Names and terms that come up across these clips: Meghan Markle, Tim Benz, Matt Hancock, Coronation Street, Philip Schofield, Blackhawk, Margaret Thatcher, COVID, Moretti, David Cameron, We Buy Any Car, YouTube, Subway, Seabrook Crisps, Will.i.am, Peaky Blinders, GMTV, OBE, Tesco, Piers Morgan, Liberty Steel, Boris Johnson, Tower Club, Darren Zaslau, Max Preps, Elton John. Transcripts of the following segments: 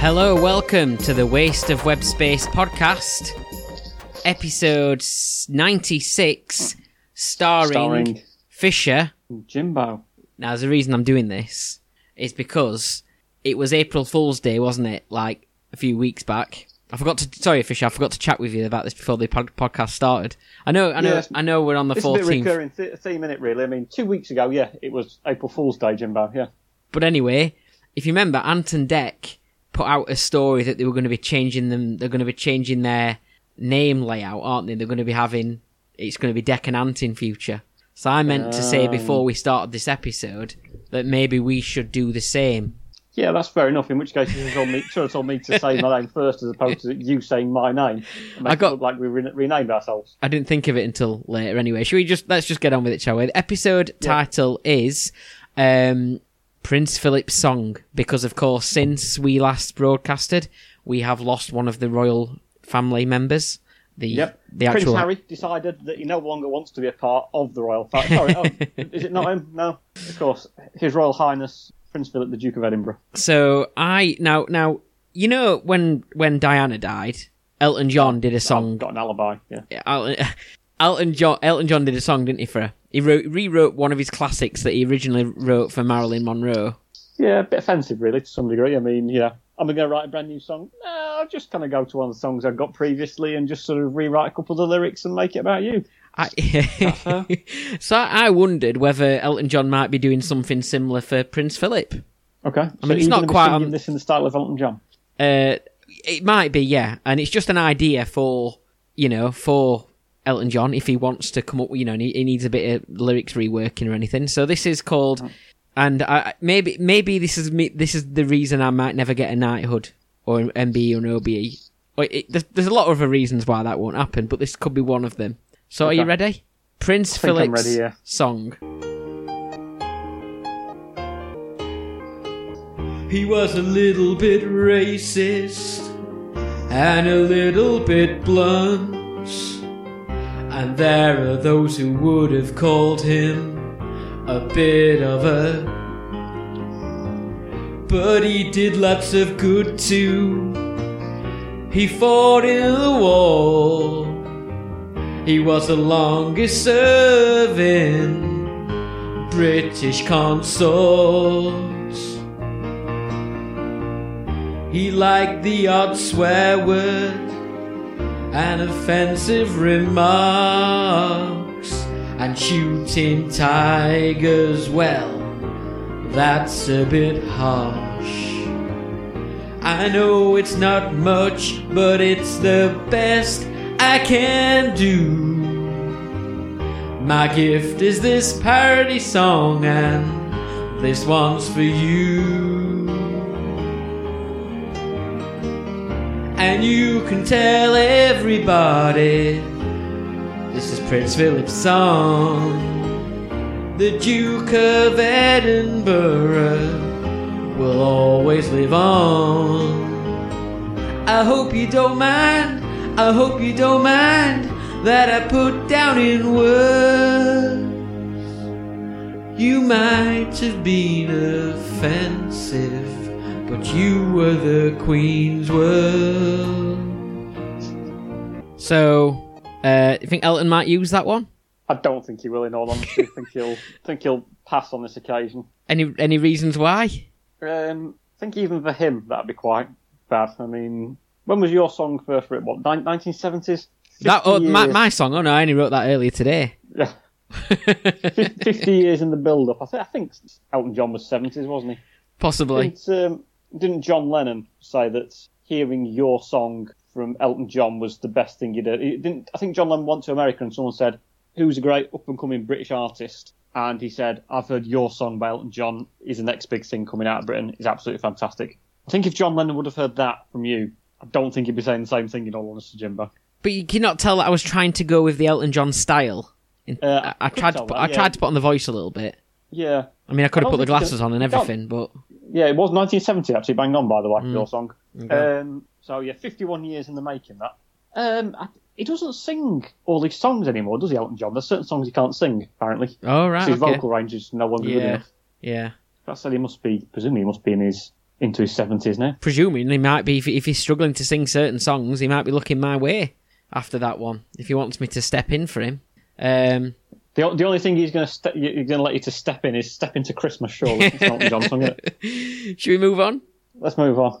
Hello, welcome to the Waste of Web Space podcast, episode 96, starring Fisher. Jimbo. Now, there's a reason I'm doing this. It's because it was April Fool's Day, wasn't it? Like, a few weeks back. Sorry, Fisher, I forgot to chat with you about this before the podcast started. I know we're on the 14th. It's a bit recurring theme, isn't it, really? I mean, 2 weeks ago, yeah, it was April Fool's Day, Jimbo, yeah. But anyway, if you remember, Anton Deck put out a story that they were going to be changing them. They're going to be changing their name layout, aren't they? They're going to be having, it's going to be Deck and Ant in future. So I meant to say before we started this episode that maybe we should do the same. Yeah, that's fair enough. In which case, you told me to say my name first as opposed to you saying my name. It look like we renamed ourselves. I didn't think of it until later. Anyway, let's just get on with it, shall we? The episode title is Prince Philip's Song, because of course since we last broadcasted we have lost one of the royal family members. The actual Prince Harry decided that he no longer wants to be a part of the royal family. Sorry, is it not him? No, of course, His Royal Highness Prince Philip, the Duke of Edinburgh. So now you know when Diana died, Elton John did a song. Got an alibi. Yeah. Elton John did a song, didn't he, for her? He rewrote one of his classics that he originally wrote for Marilyn Monroe. Yeah, a bit offensive, really, to some degree. I mean, yeah. Am I going to write a brand new song? No, I'll just kind of go to one of the songs I got previously and just sort of rewrite a couple of the lyrics and make it about you. So I wondered whether Elton John might be doing something similar for Prince Philip. Okay. I mean, it's not quite on this in the style of Elton John. It might be, yeah. And it's just an idea for Elton John, if he wants to come up, and he needs a bit of lyrics reworking or anything. So this is called, and maybe this is the reason I might never get a knighthood or an MBE or an OBE. There's a lot of other reasons why that won't happen, but this could be one of them. So okay. Are you ready? Prince Philip's ready, yeah. Song. He was a little bit racist and a little bit blunt. And there are those who would have called him a bit of a... But he did lots of good too. He fought in the war. He was the longest serving British consort. He liked the odd swear word and offensive remarks, and shooting tigers, well, that's a bit harsh. I know it's not much, but it's the best I can do. My gift is this parody song, and this one's for you. And you can tell everybody this is Prince Philip's song. The Duke of Edinburgh will always live on. I hope you don't mind, I hope you don't mind that I put down in words. You might have been offensive, but you were the Queen's world. So, you think Elton might use that one? I don't think he will, in all honesty. I think he'll pass on this occasion. Any reasons why? I think even for him, that'd be quite bad. I mean, when was your song first written? What, 1970s? My song? Oh no, I only wrote that earlier today. Yeah. 50 years in the build-up. I think Elton John was 70s, wasn't he? Possibly. Didn't John Lennon say that hearing your song from Elton John was the best thing you did? I think John Lennon went to America and someone said, "Who's a great up-and-coming British artist?" And he said, "I've heard your song by Elton John. Is the next big thing coming out of Britain. It's absolutely fantastic." I think if John Lennon would have heard that from you, I don't think he'd be saying the same thing, in all honesty, Jimbo. But you cannot tell that I was trying to go with the Elton John style. I tried to put on the voice a little bit. Yeah. I mean, I could have put the glasses on and everything, but... Yeah, it was 1970, actually, bang on, by the way, your song. Okay. 51 years in the making, that. He doesn't sing all these songs anymore, does he, Elton John? There's certain songs he can't sing, apparently. Oh, right, his vocal range is no longer good enough. Yeah. That said, he must be in his into his 70s now. Presuming he might be, if he's struggling to sing certain songs, he might be looking my way after that one, if he wants me to step in for him. The only thing he's going to let you to step in is step into Christmas, surely. It's not Johnson, isn't it? Should we move on? Let's move on.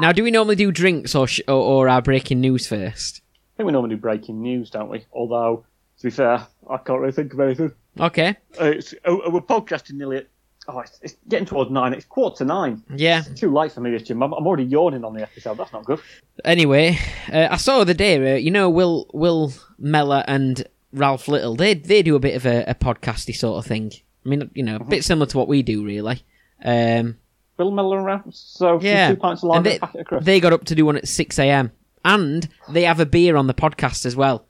Now, do we normally do drinks or our breaking news first? I think we normally do breaking news, don't we? Although, to be fair, I can't really think of anything. Okay. We're podcasting nearly at... Oh, it's getting towards 9. It's quarter to 9. Yeah. It's too late for me, this, Jim. I'm already yawning on the episode. That's not good. Anyway, I saw the other day, Will Mellor and Ralph Little, they do a bit of a podcasty sort of thing. I mean, a bit similar to what we do, really. Will Mellor and Ralph, so yeah. 2 pints of lager and a packet of crisps. They got up to do one at 6 a.m. And they have a beer on the podcast as well.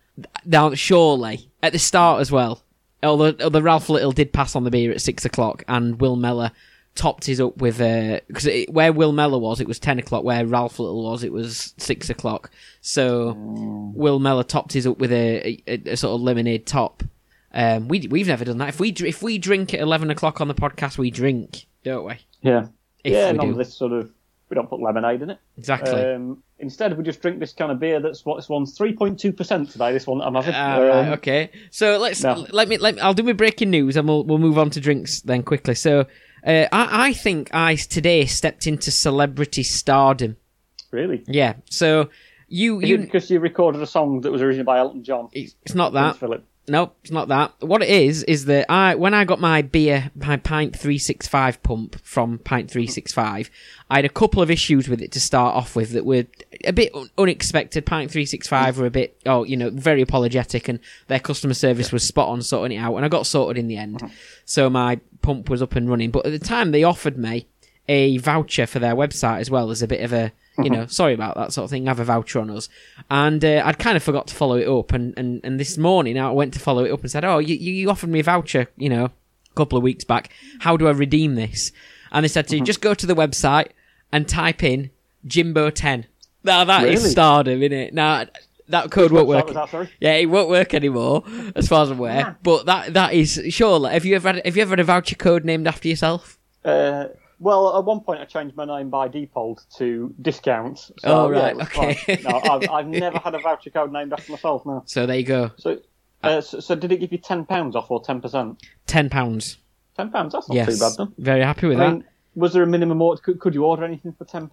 Now, surely, at the start as well. Although Ralph Little did pass on the beer at 6 o'clock and Will Mellor topped his up with... Because where Will Mellor was, it was 10 o'clock. Where Ralph Little was, it was 6 o'clock. So Will Mellor topped his up with a sort of lemonade top. We've never done that. If we drink at 11 o'clock on the podcast, we drink, don't we? Yeah. This sort of... We don't put lemonade in it. Exactly. Instead, we just drink this kind of beer. That's what this one's 3.2% today. This one I'm having. Okay. So I'll do my breaking news, and we'll move on to drinks then quickly. So I think I today stepped into celebrity stardom. Really? Yeah. So you because you recorded a song that was originally by Elton John. It's not that. No, it's not that. What it is that when I got my beer, my Pint 365 pump from Pint 365, I had a couple of issues with it to start off with that were a bit unexpected. Pint 365 were a bit, very apologetic, and their customer service was spot on sorting it out, and I got sorted in the end. So my pump was up and running. But at the time, they offered me a voucher for their website as well as a bit of a... sorry about that sort of thing, have a voucher on us. And I'd kind of forgot to follow it up. And this morning I went to follow it up and said, oh, you offered me a voucher, a couple of weeks back. How do I redeem this? And they said to you, just go to the website and type in Jimbo 10. Now, that is stardom, isn't it? Now, that code won't work. Yeah, it won't work anymore, as far as I'm aware. Yeah. But that is, surely, have you ever had a voucher code named after yourself? Well, at one point I changed my name by default to Discounts. So, okay. No, I've never had a voucher code named after myself now. So there you go. So did it give you £10 off or 10%? £10. £10, that's not too bad then. Very happy with that. Was there a minimum order? Could you order anything for £10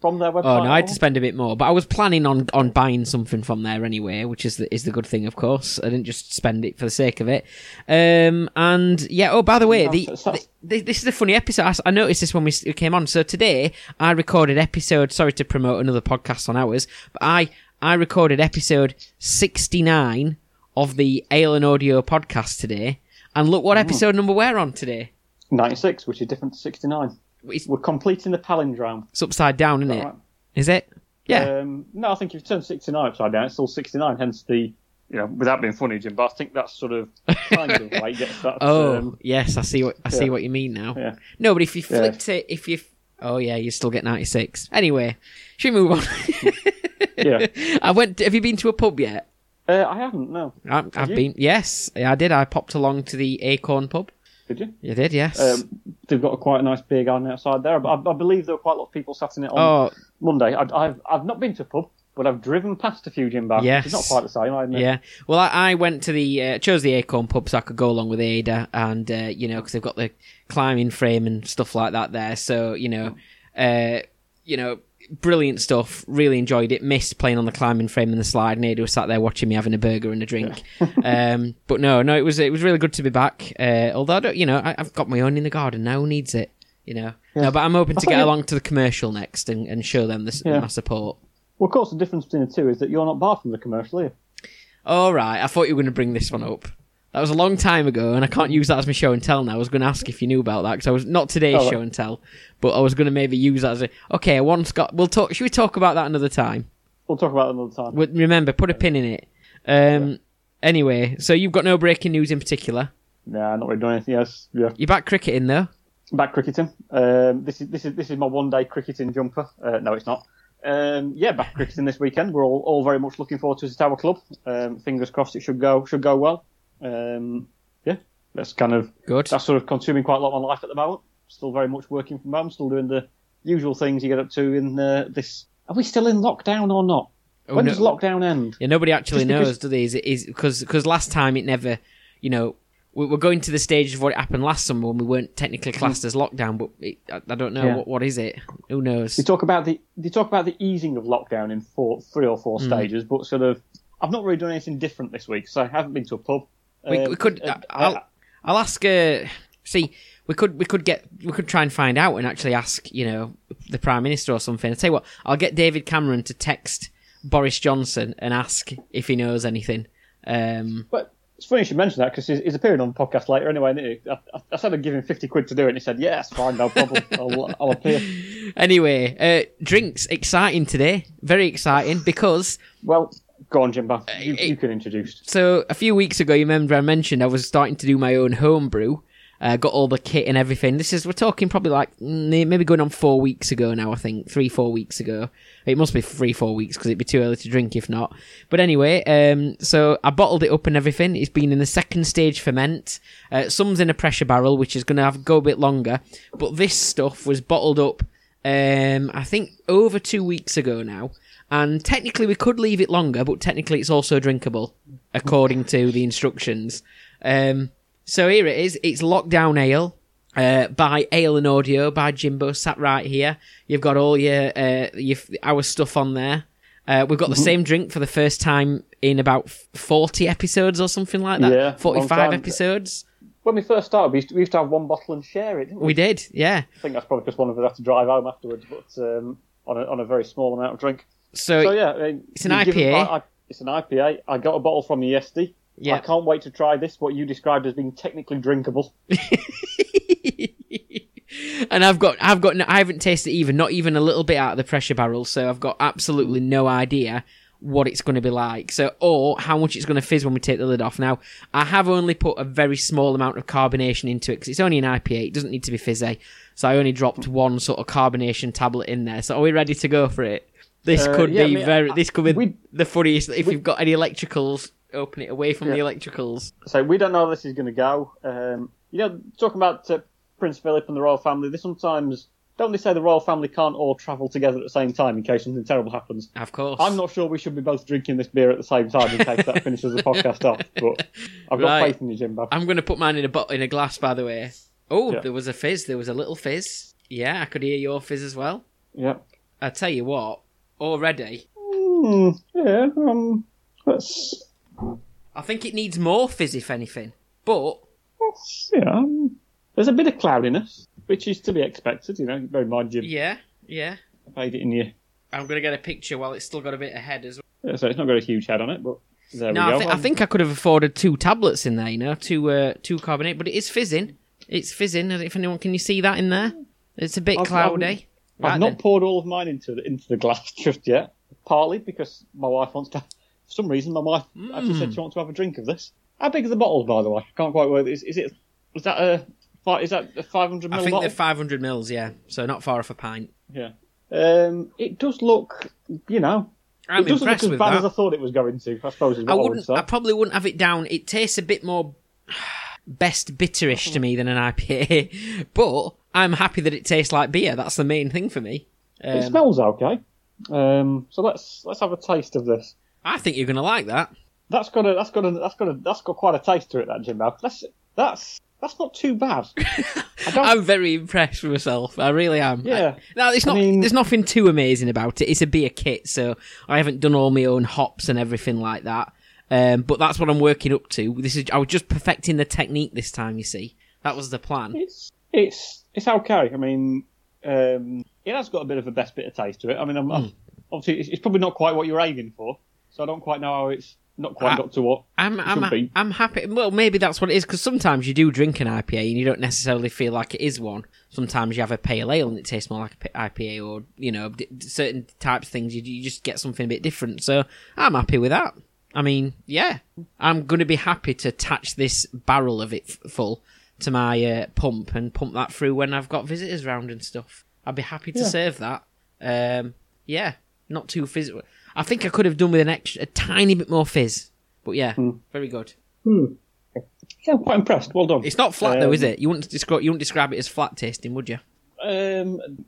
from their website? Oh, no, I had to spend a bit more. But I was planning on buying something from there anyway, which is the good thing, of course. I didn't just spend it for the sake of it. By the way, this is a funny episode. I noticed this when we came on. So today, I recorded episode... Sorry to promote another podcast on ours. But I recorded episode 69 of the Alien Audio podcast today. And look what episode number we're on today. 96, which is different to 69. We're completing the palindrome. It's upside down, isn't it? Right? Is it? Yeah. No, I think if you turn 69 upside down, it's still 69, hence the, without being funny, Jim, but I think that's sort of kind of like gets that. Yes, I see what you mean now. Yeah. No, but if you flipped it, you still get 96. Anyway, should we move on? Yeah. Have you been to a pub yet? I haven't, no. Have you? Been, yes, I did. I popped along to the Acorn Pub. Did you? You did, yes. They've got a quite nice beer garden outside there. I believe there were quite a lot of people sat in it on Monday. I've not been to a pub, but I've driven past a few Jim bars. Yes. It's not quite the same, I admit. Yeah. Well, I went to chose the Acorn Pub so I could go along with Ada, and because they've got the climbing frame and stuff like that there. So brilliant stuff. Really enjoyed it. Missed playing on the climbing frame and the slide, and Ada was sat there watching me having a burger and a drink. Yeah. But no, it was really good to be back. Although I've got my own in the garden now. Who needs it? Yeah. No, but I'm hoping to get along to the commercial next and show them my support. Well, of course, the difference between the two is that you're not barred from the commercial, are you? All right. I thought you were going to bring this one up. That was a long time ago, and I can't use that as my show and tell now. I was going to ask if you knew about that, because I was not today's show and tell, but I was going to maybe use that as we'll talk. Should we talk about that another time? We'll talk about it another time. Remember, put a pin in it. Anyway, so you've got no breaking news in particular? Nah, not really doing anything else. Yeah. You're back cricketing though. Back cricketing. This is my one-day cricketing jumper. No, it's not. Back cricketing this weekend. We're all very much looking forward to the Tower Club. Fingers crossed, it should go well. Yeah, that's kind of good. That's sort of consuming quite a lot of my life at the moment. Still very much working from home, still doing the usual things you get up to in this. Are we still in lockdown or not? Oh, when does lockdown end? Yeah, nobody actually knows, do they? Because last time it never, you know, we were going to the stage of what happened last summer when we weren't technically classed as lockdown, but I don't know what is it. Who knows? They talk about the easing of lockdown in three or four stages, but sort of I've not really done anything different this week, so I haven't been to a pub. We could. I'll ask. See. We could try and find out and actually ask, you know, the Prime Minister or something. I tell you what, I'll get David Cameron to text Boris Johnson and ask if he knows anything. But it's funny you should mention that because he's appearing on the podcast later anyway. Isn't he? I said I'd give him 50 quid to do it, and he said, "Yeah, that's fine, no problem. I'll appear." Anyway, drinks exciting today, very exciting because Go on, Jimbo. You can introduce. So a few weeks ago, you remember I mentioned I was starting to do my own homebrew. Got all the kit and everything. We're talking probably like maybe going on 4 weeks ago now, I think. 3-4 weeks ago. It must be 3-4 weeks because it'd be too early to drink if not. But anyway, so I bottled it up and everything. It's been in the second stage ferment. Some's in a pressure barrel, which is going to have to go a bit longer. But this stuff was bottled up, I think, over 2 weeks ago now. And technically we could leave it longer, but technically it's also drinkable, according to the instructions. So here it is. It's Lockdown Ale by Alien Audio by Jimbo sat right here. You've got all our stuff on there. We've got the same drink for the first time in about 40 episodes or something like that. Yeah, 45 episodes. When we first started, we used to have one bottle and share it, didn't we? We did, yeah. I think that's probably because one of us had to drive home afterwards, but on a very small amount of drink. So yeah, it's an IPA. It's an IPA. I got a bottle from you yesterday. Yeah. I can't wait to try this, what you described as being technically drinkable. And I haven't tasted not even a little bit out of the pressure barrel, so I've got absolutely no idea what it's going to be like, or how much it's going to fizz when we take the lid off. Now, I have only put a very small amount of carbonation into it, because it's only an IPA, it doesn't need to be fizzy, so I only dropped one sort of carbonation tablet in there, so are we ready to go for it? This could be the funniest, if you've got any electricals. Open it away from the electricals. So we don't know how this is going to go. Talking about Prince Philip and the royal family, don't they say the royal family can't all travel together at the same time in case something terrible happens? Of course. I'm not sure we should be both drinking this beer at the same time in case that finishes the podcast off, but I've got faith in you, Jimbo. I'm going to put mine in a glass, by the way. Oh, yeah. There was a fizz. There was a little fizz. Yeah, I could hear your fizz as well. Yeah. I tell you what, already. That's... I think it needs more fizz, if anything. But there's a bit of cloudiness, which is to be expected. You know, bear in mind you. Yeah. Paid it in you. I'm gonna get a picture while it's still got a bit of head as well. Yeah, so it's not got a huge head on it, but there we go. I think I could have afforded two tablets in there. You know, two carbonate, but it is fizzing. It's fizzing. If anyone can you see that in there? It's a bit cloudy. I've not poured all of mine into the glass just yet. Partly because my wife wants to. For some reason, my wife actually said she wants to have a drink of this. How big are the bottles, by the way? I can't quite work. Is that a 500 ml bottle? I think they're 500 mils, yeah. So not far off a pint. Yeah. It does look, you know... I'm impressed with that. It doesn't look as bad as I thought it was going to, I suppose. I probably wouldn't have it down. It tastes a bit more best bitterish to me than an IPA. But I'm happy that it tastes like beer. That's the main thing for me. It smells okay. So let's have a taste of this. I think you're going to like that. That's got quite a taste to it, that Jimbo. That's not too bad. I'm very impressed with myself. I really am. Yeah. There's nothing too amazing about it. It's a beer kit, so I haven't done all my own hops and everything like that. But that's what I'm working up to. I was just perfecting the technique this time. You see, that was the plan. It's okay. I mean, it has got a bit of a best bit of taste to it. I mean, obviously it's probably not quite what you're aiming for. So I don't quite know how it's not quite up to what it should be. I'm happy. Well, maybe that's what it is, because sometimes you do drink an IPA and you don't necessarily feel like it is one. Sometimes you have a pale ale and it tastes more like an IPA, or, you know, certain types of things. You just get something a bit different. So I'm happy with that. I mean, yeah, I'm going to be happy to attach this barrel of it full to my pump and pump that through when I've got visitors round and stuff. I'd be happy to serve that. Not too fizzy. I think I could have done with a tiny bit more fizz. But yeah, very good. Yeah, I'm quite impressed. Well done. It's not flat though, is it? You wouldn't describe it as flat tasting, would you?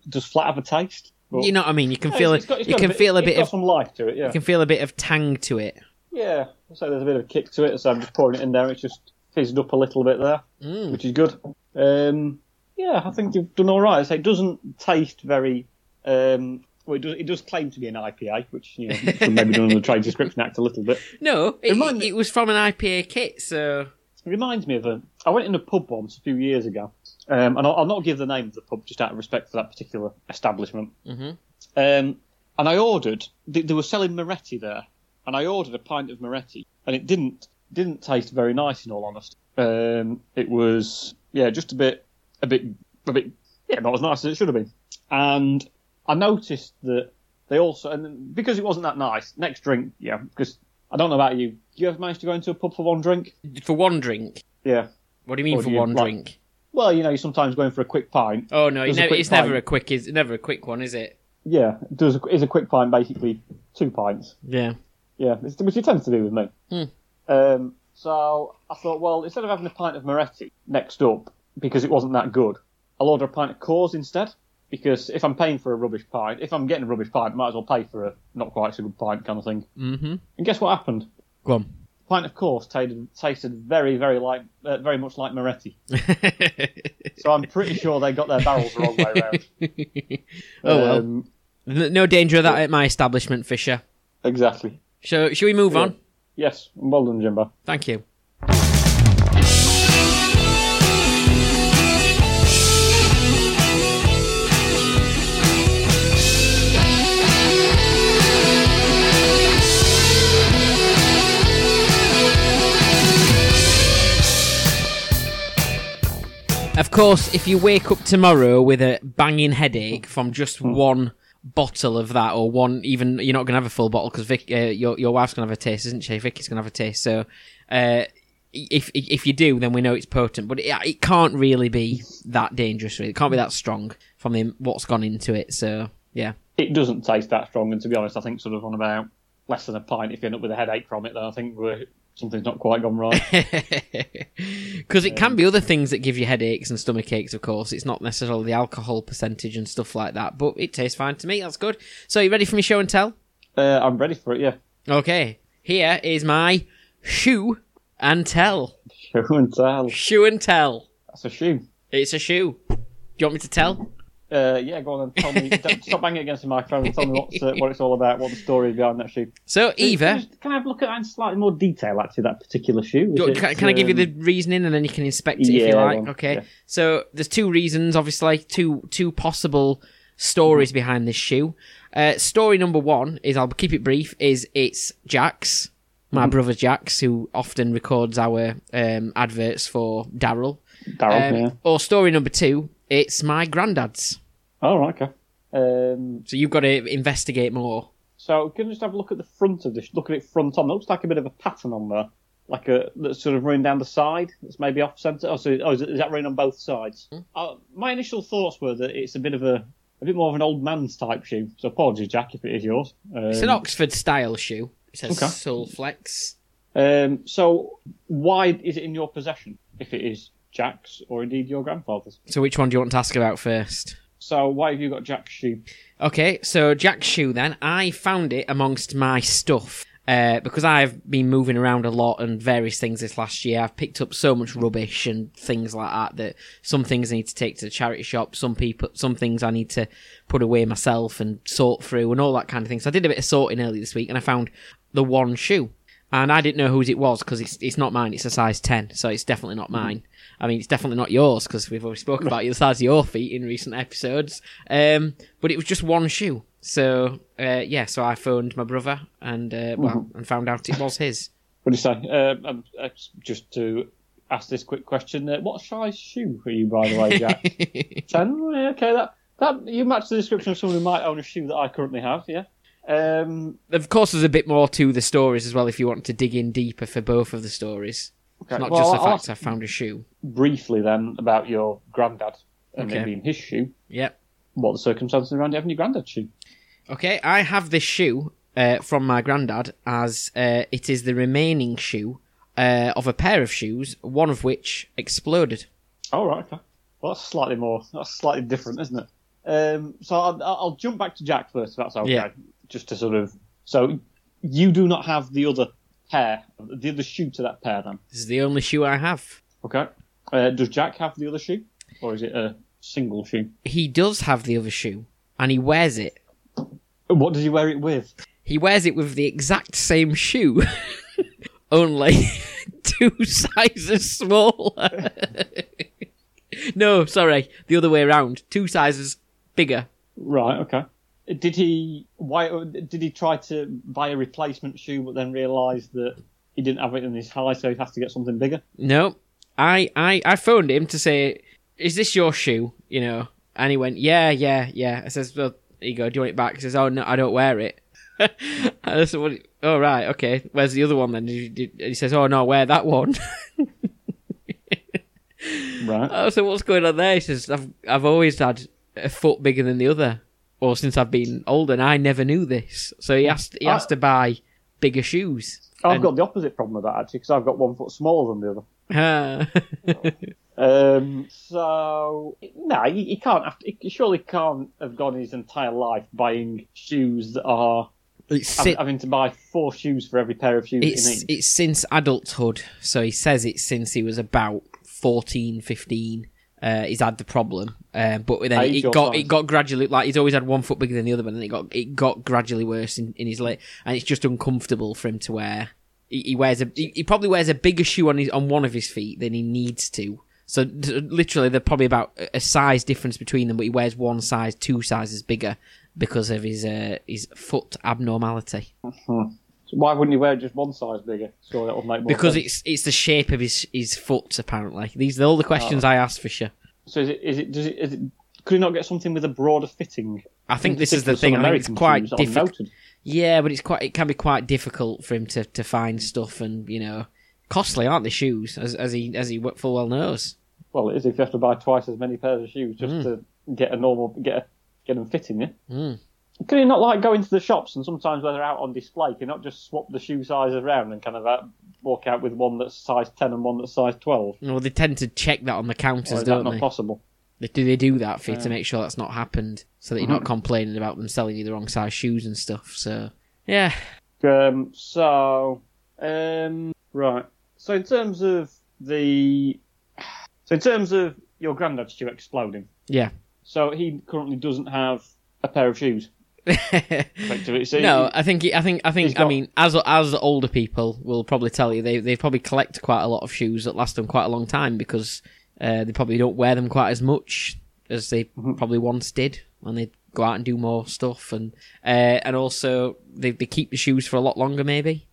Does flat have a taste? But, you know what I mean? You can feel it. You can feel a bit of some life to it. Yeah. You can feel a bit of tang to it. Yeah. So there's a bit of a kick to it. So I'm just pouring it in there. It's just fizzed up a little bit there, which is good. Yeah, I think you've done all right. So it doesn't taste very. Well, it does claim to be an IPA, which you know, should maybe done on the Trade Description Act a little bit. No, it was from an IPA kit, so. It reminds me of I went in a pub once a few years ago, and I'll not give the name of the pub just out of respect for that particular establishment. Mm-hmm. And I ordered. They were selling Moretti there, and I ordered a pint of Moretti, and it didn't taste very nice, in all honesty. It was just a bit not as nice as it should have been, and. I noticed that they also, and because it wasn't that nice, next drink, because I don't know about you. Do you ever manage to go into a pub for one drink? For one drink? Yeah. What do you mean drink? Well, you know, you're sometimes going for a quick pint. Oh, no, it's never a quick one, is it? Yeah, it's a quick pint, basically two pints. Yeah. Yeah, which it tends to do with me. So I thought, well, instead of having a pint of Moretti next up, because it wasn't that good, I'll order a pint of Coors instead. Because if I'm paying for a rubbish pint, if I'm getting a rubbish pint, I might as well pay for a not quite so good pint kind of thing. Mm-hmm. And guess what happened? Go on. The pint, of course, tasted very, very very much like Moretti. So I'm pretty sure they got their barrels the wrong way around. Well. No danger of that at my establishment, Fisher. Exactly. So, should we move on? Yes. Well done, Jimbo. Thank you. Of course, if you wake up tomorrow with a banging headache from just one bottle of that, or one even, you're not going to have a full bottle because your wife's going to have a taste, isn't she? Vicky's going to have a taste. So if you do, then we know it's potent. But it can't really be that dangerous, really. It can't be that strong from what's gone into it. So, yeah. It doesn't taste that strong. And to be honest, I think sort of on about less than a pint, if you end up with a headache from it, then I think something's not quite gone right. Because it can be other things that give you headaches and stomach aches, of course. It's not necessarily the alcohol percentage and stuff like that, but it tastes fine to me. That's good. So, you ready for my show and tell? I'm ready for it, yeah. Okay. Here is my shoe and tell. Shoe and tell. Shoe and tell. That's a shoe. It's a shoe. Do you want me to tell? Yeah, go on and tell me. Stop banging against the microphone and tell me what it's all about, what the story is behind that shoe. So, Eva... Can I have a look at that in slightly more detail, actually, that particular shoe? Can I give you the reasoning and then you can inspect it if you like? Well, okay. Yeah. So, there's two reasons, obviously, two possible stories behind this shoe. Story number one is, I'll keep it brief, is it's Jax, my brother Jax, who often records our adverts for Daryl. Daryl, yeah. Or story number two... It's my granddad's. Oh, right, okay. So you've got to investigate more. So can you just have a look at the front of this? Look at it front on. It looks like a bit of a pattern on there, like that's sort of running down the side. That's maybe off centre. Is that running on both sides? Mm. My initial thoughts were that it's a bit more of an old man's type shoe. So apologies, Jack, if it is yours. It's an Oxford style shoe. It says Sole Flex. So why is it in your possession? If it is Jack's or indeed your grandfather's. So which one do you want to ask about first? So why have you got Jack's shoe? Okay, so Jack's shoe then. I found it amongst my stuff because I've been moving around a lot and various things this last year. I've picked up so much rubbish and things like that some things I need to take to the charity shop, some things I need to put away myself and sort through and all that kind of thing. So I did a bit of sorting earlier this week and I found the one shoe. And I didn't know whose it was because it's not mine. It's a size 10, so it's definitely not mine. I mean, it's definitely not yours because we've already spoken about the size of your feet in recent episodes. But it was just one shoe. So, so I phoned my brother and found out it was his. What do you say? Just to ask this quick question, what size shoe are you, by the way, Jack? 10? Okay, that you match the description of someone who might own a shoe that I currently have, yeah? Of course, there's a bit more to the stories as well if you want to dig in deeper for both of the stories. Okay. It's not just the fact I found a shoe. Briefly then, about your granddad and it being his shoe. Yep. What are the circumstances around having your granddad's shoe? Okay, I have this shoe from my granddad as it is the remaining shoe of a pair of shoes, one of which exploded. Oh, right, okay. Well, that's slightly more. That's slightly different, isn't it? So I'll jump back to Jack first, if that's okay. Yeah. Just to sort of. So you do not have the other pair, the other shoe to that pair, then? This is the only shoe I have. Okay. Does Jack have the other shoe, or is it a single shoe? He does have the other shoe, and he wears it. What does he wear it with? He wears it with the exact same shoe, only 2 sizes smaller. No, sorry, the other way around. 2 sizes bigger. Right, okay. Did he try to buy a replacement shoe but then realise that he didn't have it in his size, so he'd have to get something bigger? No. I phoned him to say, is this your shoe? You know, and he went, yeah. I says, well, here you go, do you want it back? He says, oh, no, I don't wear it. I said, well, oh, right, okay, where's the other one then? He says, oh, no, wear that one. Right. I said, what's going on there? He says, I've always had a foot bigger than the other. Well, since I've been older, and I never knew this. So he has to buy bigger shoes. I've got the opposite problem with that, actually, because I've got 1 foot smaller than the other. He can't have to, he surely can't have gone his entire life buying shoes that are having to buy 4 shoes for every pair of shoes. It's since adulthood, so he says it's since he was about 14, 15. He's had the problem, but then it got gradually, like, he's always had 1 foot bigger than the other one, and it got gradually worse in his late, and it's just uncomfortable for him to wear. He probably wears a bigger shoe on one of his feet than he needs to. So literally, they're probably about a size difference between them, but he wears 1 size, 2 sizes bigger because of his foot abnormality. Mm-hmm. So why wouldn't he wear just 1 size bigger? So that would make more sense. It's the shape of his foot, apparently. These are all the questions I asked for sure. So is it could he not get something with a broader fitting? I think this is the thing. I think it's quite difficult. Yeah, but it can be quite difficult for him to find stuff, and, you know, costly, aren't the shoes, as he full well knows. Well, it is if you have to buy twice as many pairs of shoes just to get a normal get them fitting, yeah. Mm. Can you not, like, go into the shops and sometimes when they're out on display, can you not just swap the shoe sizes around and kind of walk out with one that's size 10 and one that's size 12? Well, they tend to check that on the counters, don't they? Is that not possible? They do that for you to make sure that's not happened, so that you're not complaining about them selling you the wrong size shoes and stuff, so, yeah. Right. So in terms of your granddad's shoe exploding. Yeah. So he currently doesn't have a pair of shoes. So no, I think. I mean, as older people will probably tell you, they probably collect quite a lot of shoes that last them quite a long time because they probably don't wear them quite as much as they probably once did when they go out and do more stuff, and also they keep the shoes for a lot longer, maybe.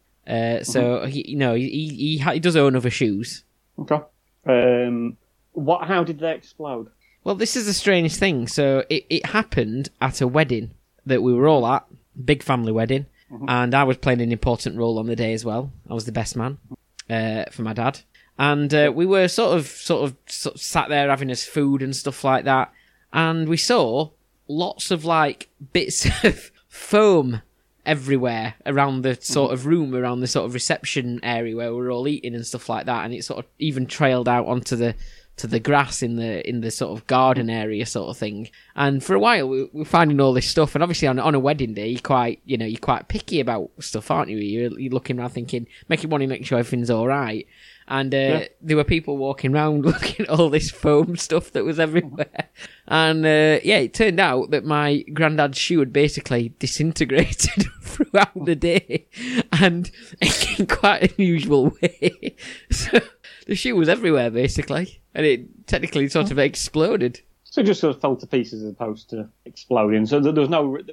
So he does own other shoes. Okay. How did they explode? Well, this is the strangest thing. So it happened at a wedding that we were all at, big family wedding, and I was playing an important role on the day as well. I was the best man for my dad, and we were sort of sat there having us food and stuff like that, and we saw lots of, like, bits of foam everywhere around the sort of room, around the sort of reception area where we were all eating and stuff like that, and it sort of even trailed out onto the grass in the sort of garden area sort of thing. And for a while we were finding all this stuff, and obviously on a wedding day you're quite picky about stuff, aren't you? You're looking around thinking, make sure everything's all right. And there were people walking around looking at all this foam stuff that was everywhere. And it turned out that my granddad's shoe had basically disintegrated throughout the day, and in quite an unusual way. So the shoe was everywhere, basically, and it technically sort of exploded. So it just sort of fell to pieces as opposed to exploding. So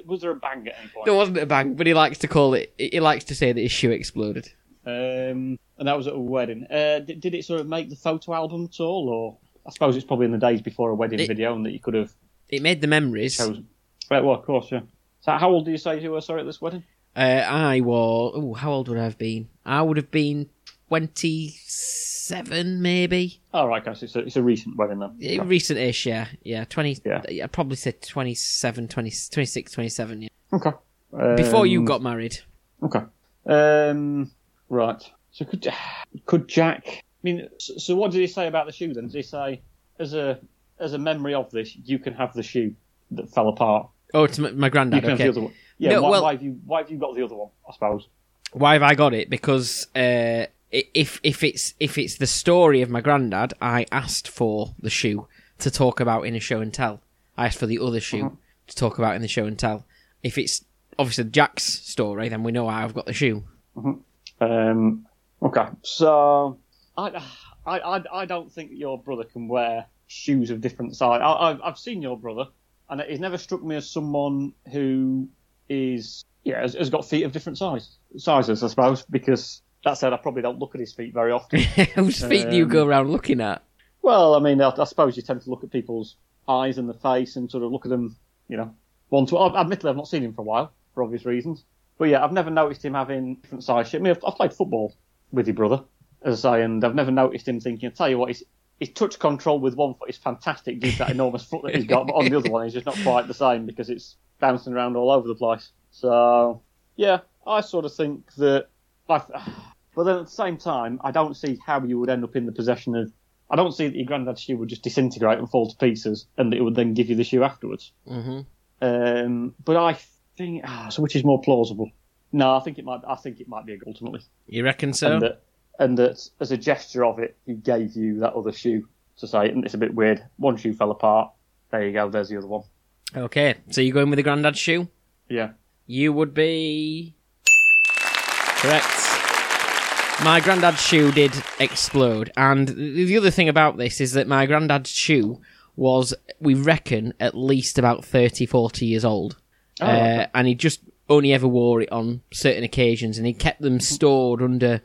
was there a bang at any point? There wasn't a bang, but he likes to call it. He likes to say that his shoe exploded. And that was at a wedding. Did it sort of make the photo album at all, or I suppose it's probably in the days before a wedding video, and that you could have. It made the memories. Chosen. Well, of course, yeah. So how old do you say you were? Sorry, at this wedding. I was. Oh, how old would I have been? I would have been 27, maybe. Oh, right, guys, it's a recent wedding then. Yeah. Recent-ish, yeah. Yeah, 20. Yeah. I'd probably say 27, 20, 26, 27, yeah. Okay. Before you got married. Okay. Right. So could Jack? I mean, so what did he say about the shoe then? Did he say, as a memory of this, you can have the shoe that fell apart? Oh, it's my granddad. You can have the other one. Yeah. No, why have you got the other one? I suppose. Why have I got it? Because if it's the story of my granddad, I asked for the shoe to talk about in a show and tell. I asked for the other shoe to talk about in the show and tell. If it's obviously Jack's story, then we know I've got the shoe. Mm-hmm. Okay, so I don't think your brother can wear shoes of different size. I've seen your brother, and he's never struck me as someone who is has got feet of different sizes, I suppose. Because that said, I probably don't look at his feet very often. Whose feet do you go around looking at? Well, I mean, I suppose you tend to look at people's eyes and the face and sort of look at them, you know, one to. Admittedly, I've not seen him for a while for obvious reasons. But yeah, I've never noticed him having different size shit. I mean, I've played football with your brother, as I say, and I've never noticed him thinking, I'll tell you what, his touch control with one foot is fantastic due to that enormous foot that he's got, but on the other one, he's just not quite the same because it's bouncing around all over the place. So, yeah, I sort of think that... But then at the same time, I don't see how you would end up in the possession of... I don't see that your granddad's shoe would just disintegrate and fall to pieces and that it would then give you the shoe afterwards. Mm-hmm. But I think... so which is more plausible? No, I think it might be ultimately. You reckon so? And that as a gesture of it, he gave you that other shoe to say, and it's a bit weird. One shoe fell apart. There you go. There's the other one. Okay. So you're going with the granddad's shoe? Yeah. You would be... Correct. My granddad's shoe did explode. And the other thing about this is that my granddad's shoe was, we reckon, at least about 30, 40 years old. Oh, okay. And he just... only ever wore it on certain occasions, and he kept them stored under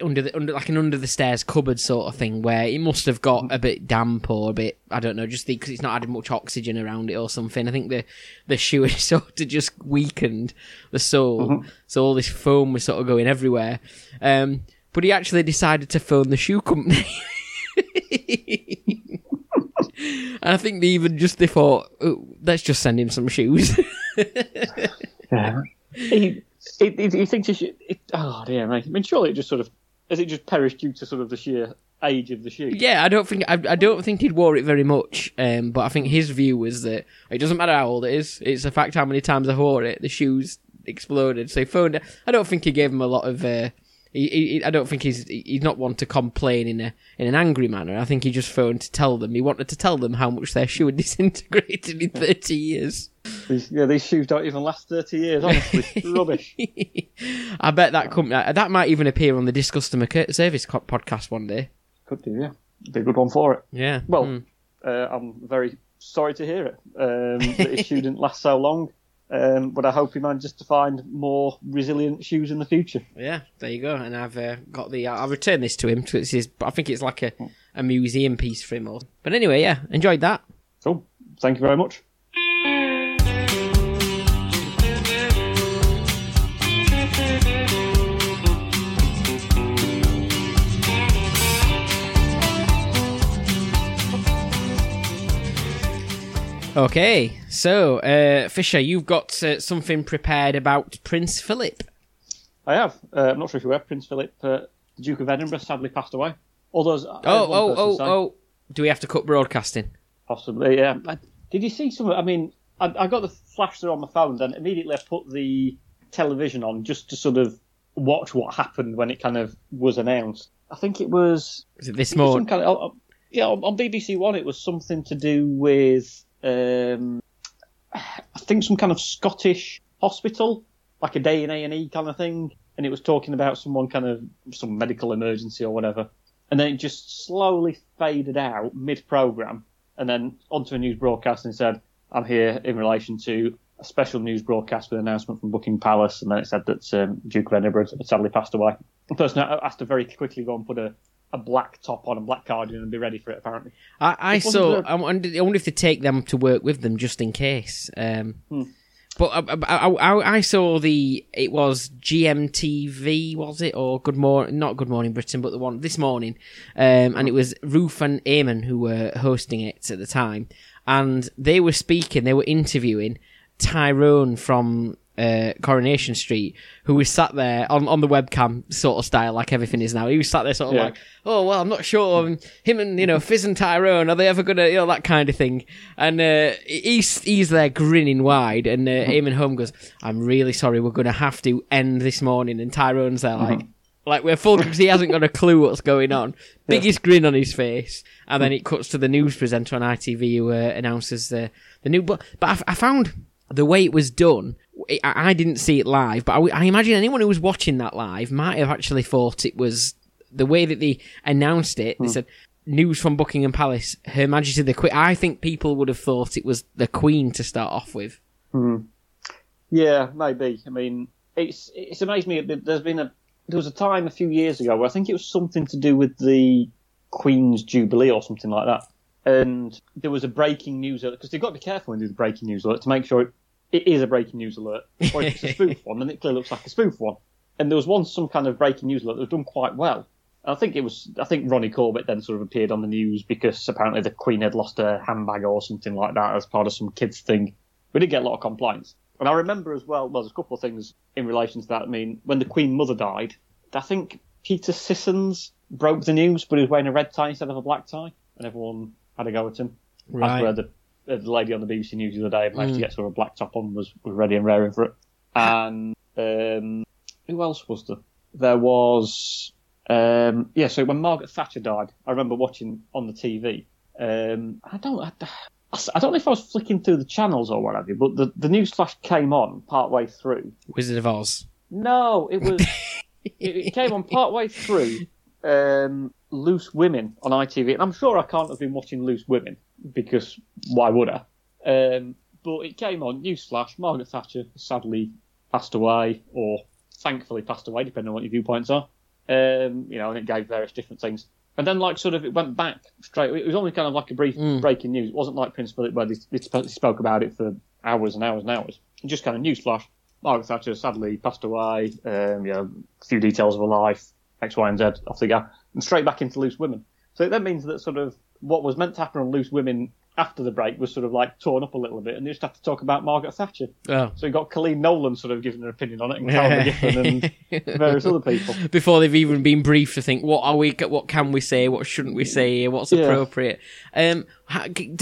under the stairs cupboard sort of thing, where it must have got a bit damp or a bit, I don't know, just because it's not had much oxygen around it or something. I think the shoe is sort of just weakened the sole, so all this foam was sort of going everywhere. But he actually decided to phone the shoe company. And I think they thought, oh, let's just send him some shoes. Yeah. He thinks he should... oh, dear me. I mean, surely it just sort of... has it just perished due to sort of the sheer age of the shoe? Yeah, I don't think he'd wore it very much, but I think his view was that it doesn't matter how old it is, it's a fact how many times I wore it, the shoes exploded. So he phoned... I don't think he gave him a lot of... I don't think he's not one to complain in an angry manner. I think he just phoned to tell them. He wanted to tell them how much their shoe had disintegrated in 30 years. These shoes don't even last 30 years, honestly. Rubbish. I bet that company... that might even appear on the Discustomer Service podcast one day. Could do, yeah. Be a good one for it. Yeah. Well, I'm very sorry to hear it. That his shoe didn't last so long. But I hope he manages to find more resilient shoes in the future. Yeah, there you go. And I've got the... I'll return this to him. So it's I think it's like a museum piece for him. But anyway, yeah, enjoyed that. Cool. Thank you very much. Okay, so, Fisher, you've got something prepared about Prince Philip. I have. I'm not sure if you were Prince Philip. The Duke of Edinburgh sadly passed away. Do we have to cut broadcasting? Possibly, yeah. Did you see some... I mean, I got the flash there on my phone, then immediately I put the television on just to sort of watch what happened when it kind of was announced. I think it was... Is it this morning? On BBC One it was something to do with... I think some kind of Scottish hospital, like a day in A&E kind of thing, and it was talking about someone kind of some medical emergency or whatever, and then it just slowly faded out mid-programme and then onto a news broadcast and said, I'm here in relation to a special news broadcast with an announcement from Buckingham Palace, and then it said that Duke of Edinburgh had sadly passed away. The person asked to very quickly go and put a black top on, a black cardigan, and be ready for it, apparently. I wonder if they take them to work with them just in case. But I saw it was GMTV, was it? Or not Good Morning Britain, but the one this morning. And it was Roof and Eamon who were hosting it at the time. And they were interviewing Tyrone from Coronation Street, who was sat there on the webcam sort of style, like everything is now. He was sat there sort of like, oh, well, I'm not sure. Him and, Fizz and Tyrone, are they ever going to, that kind of thing. And he's there grinning wide, and Eamon Holm goes, I'm really sorry, we're going to have to end this morning. And Tyrone's there like we're full, because he hasn't got a clue what's going on. Biggest grin on his face. And then it cuts to the news presenter on ITV who announces the new book. But I found the way it was done, I didn't see it live, but I imagine anyone who was watching that live might have actually thought it was the way that they announced it. They said, news from Buckingham Palace, Her Majesty the Queen. I think people would have thought it was the Queen to start off with. Mm. Yeah, maybe. I mean, it's amazed me. There was a time a few years ago where I think it was something to do with the Queen's Jubilee or something like that. And there was a breaking news alert, because they've got to be careful when they do the breaking news alert to make sure it is a breaking news alert, or if it's a spoof one, then it clearly looks like a spoof one. And there was once some kind of breaking news alert that was done quite well. And I think Ronnie Corbett then sort of appeared on the news because apparently the Queen had lost her handbag or something like that as part of some kids thing. We did get a lot of complaints. And I remember as well, there's a couple of things in relation to that. I mean, when the Queen Mother died, I think Peter Sissons broke the news, but he was wearing a red tie instead of a black tie, and everyone had a go at him. Right. That's where the lady on the BBC News the other day managed to get sort of a black top on, was ready and raring for it. And who else was there? There was... so when Margaret Thatcher died, I remember watching on the TV. I don't know if I was flicking through the channels or what have you, but the news flash came on partway through. Wizard of Oz. No, it was... it came on partway through Loose Women on ITV. And I'm sure I can't have been watching Loose Women, because why would I? But it came on, newsflash, Margaret Thatcher sadly passed away, or thankfully passed away, depending on what your viewpoints are. And it gave various different things. And then, it went back straight. It was only kind of like a brief breaking news. It wasn't like Prince Philip, where they spoke about it for hours and hours and hours. It just kind of newsflash, Margaret Thatcher sadly passed away, a few details of her life, X, Y, and Z, off they go. And straight back into Loose Women. So that means that sort of what was meant to happen on Loose Women after the break was sort of like torn up a little bit, and they just had to talk about Margaret Thatcher. Oh. So you got Colleen Nolan sort of giving her opinion on it, and Calvin Giffen and various other people. Before they've even been briefed to think, what can we say, what shouldn't we say, what's appropriate. To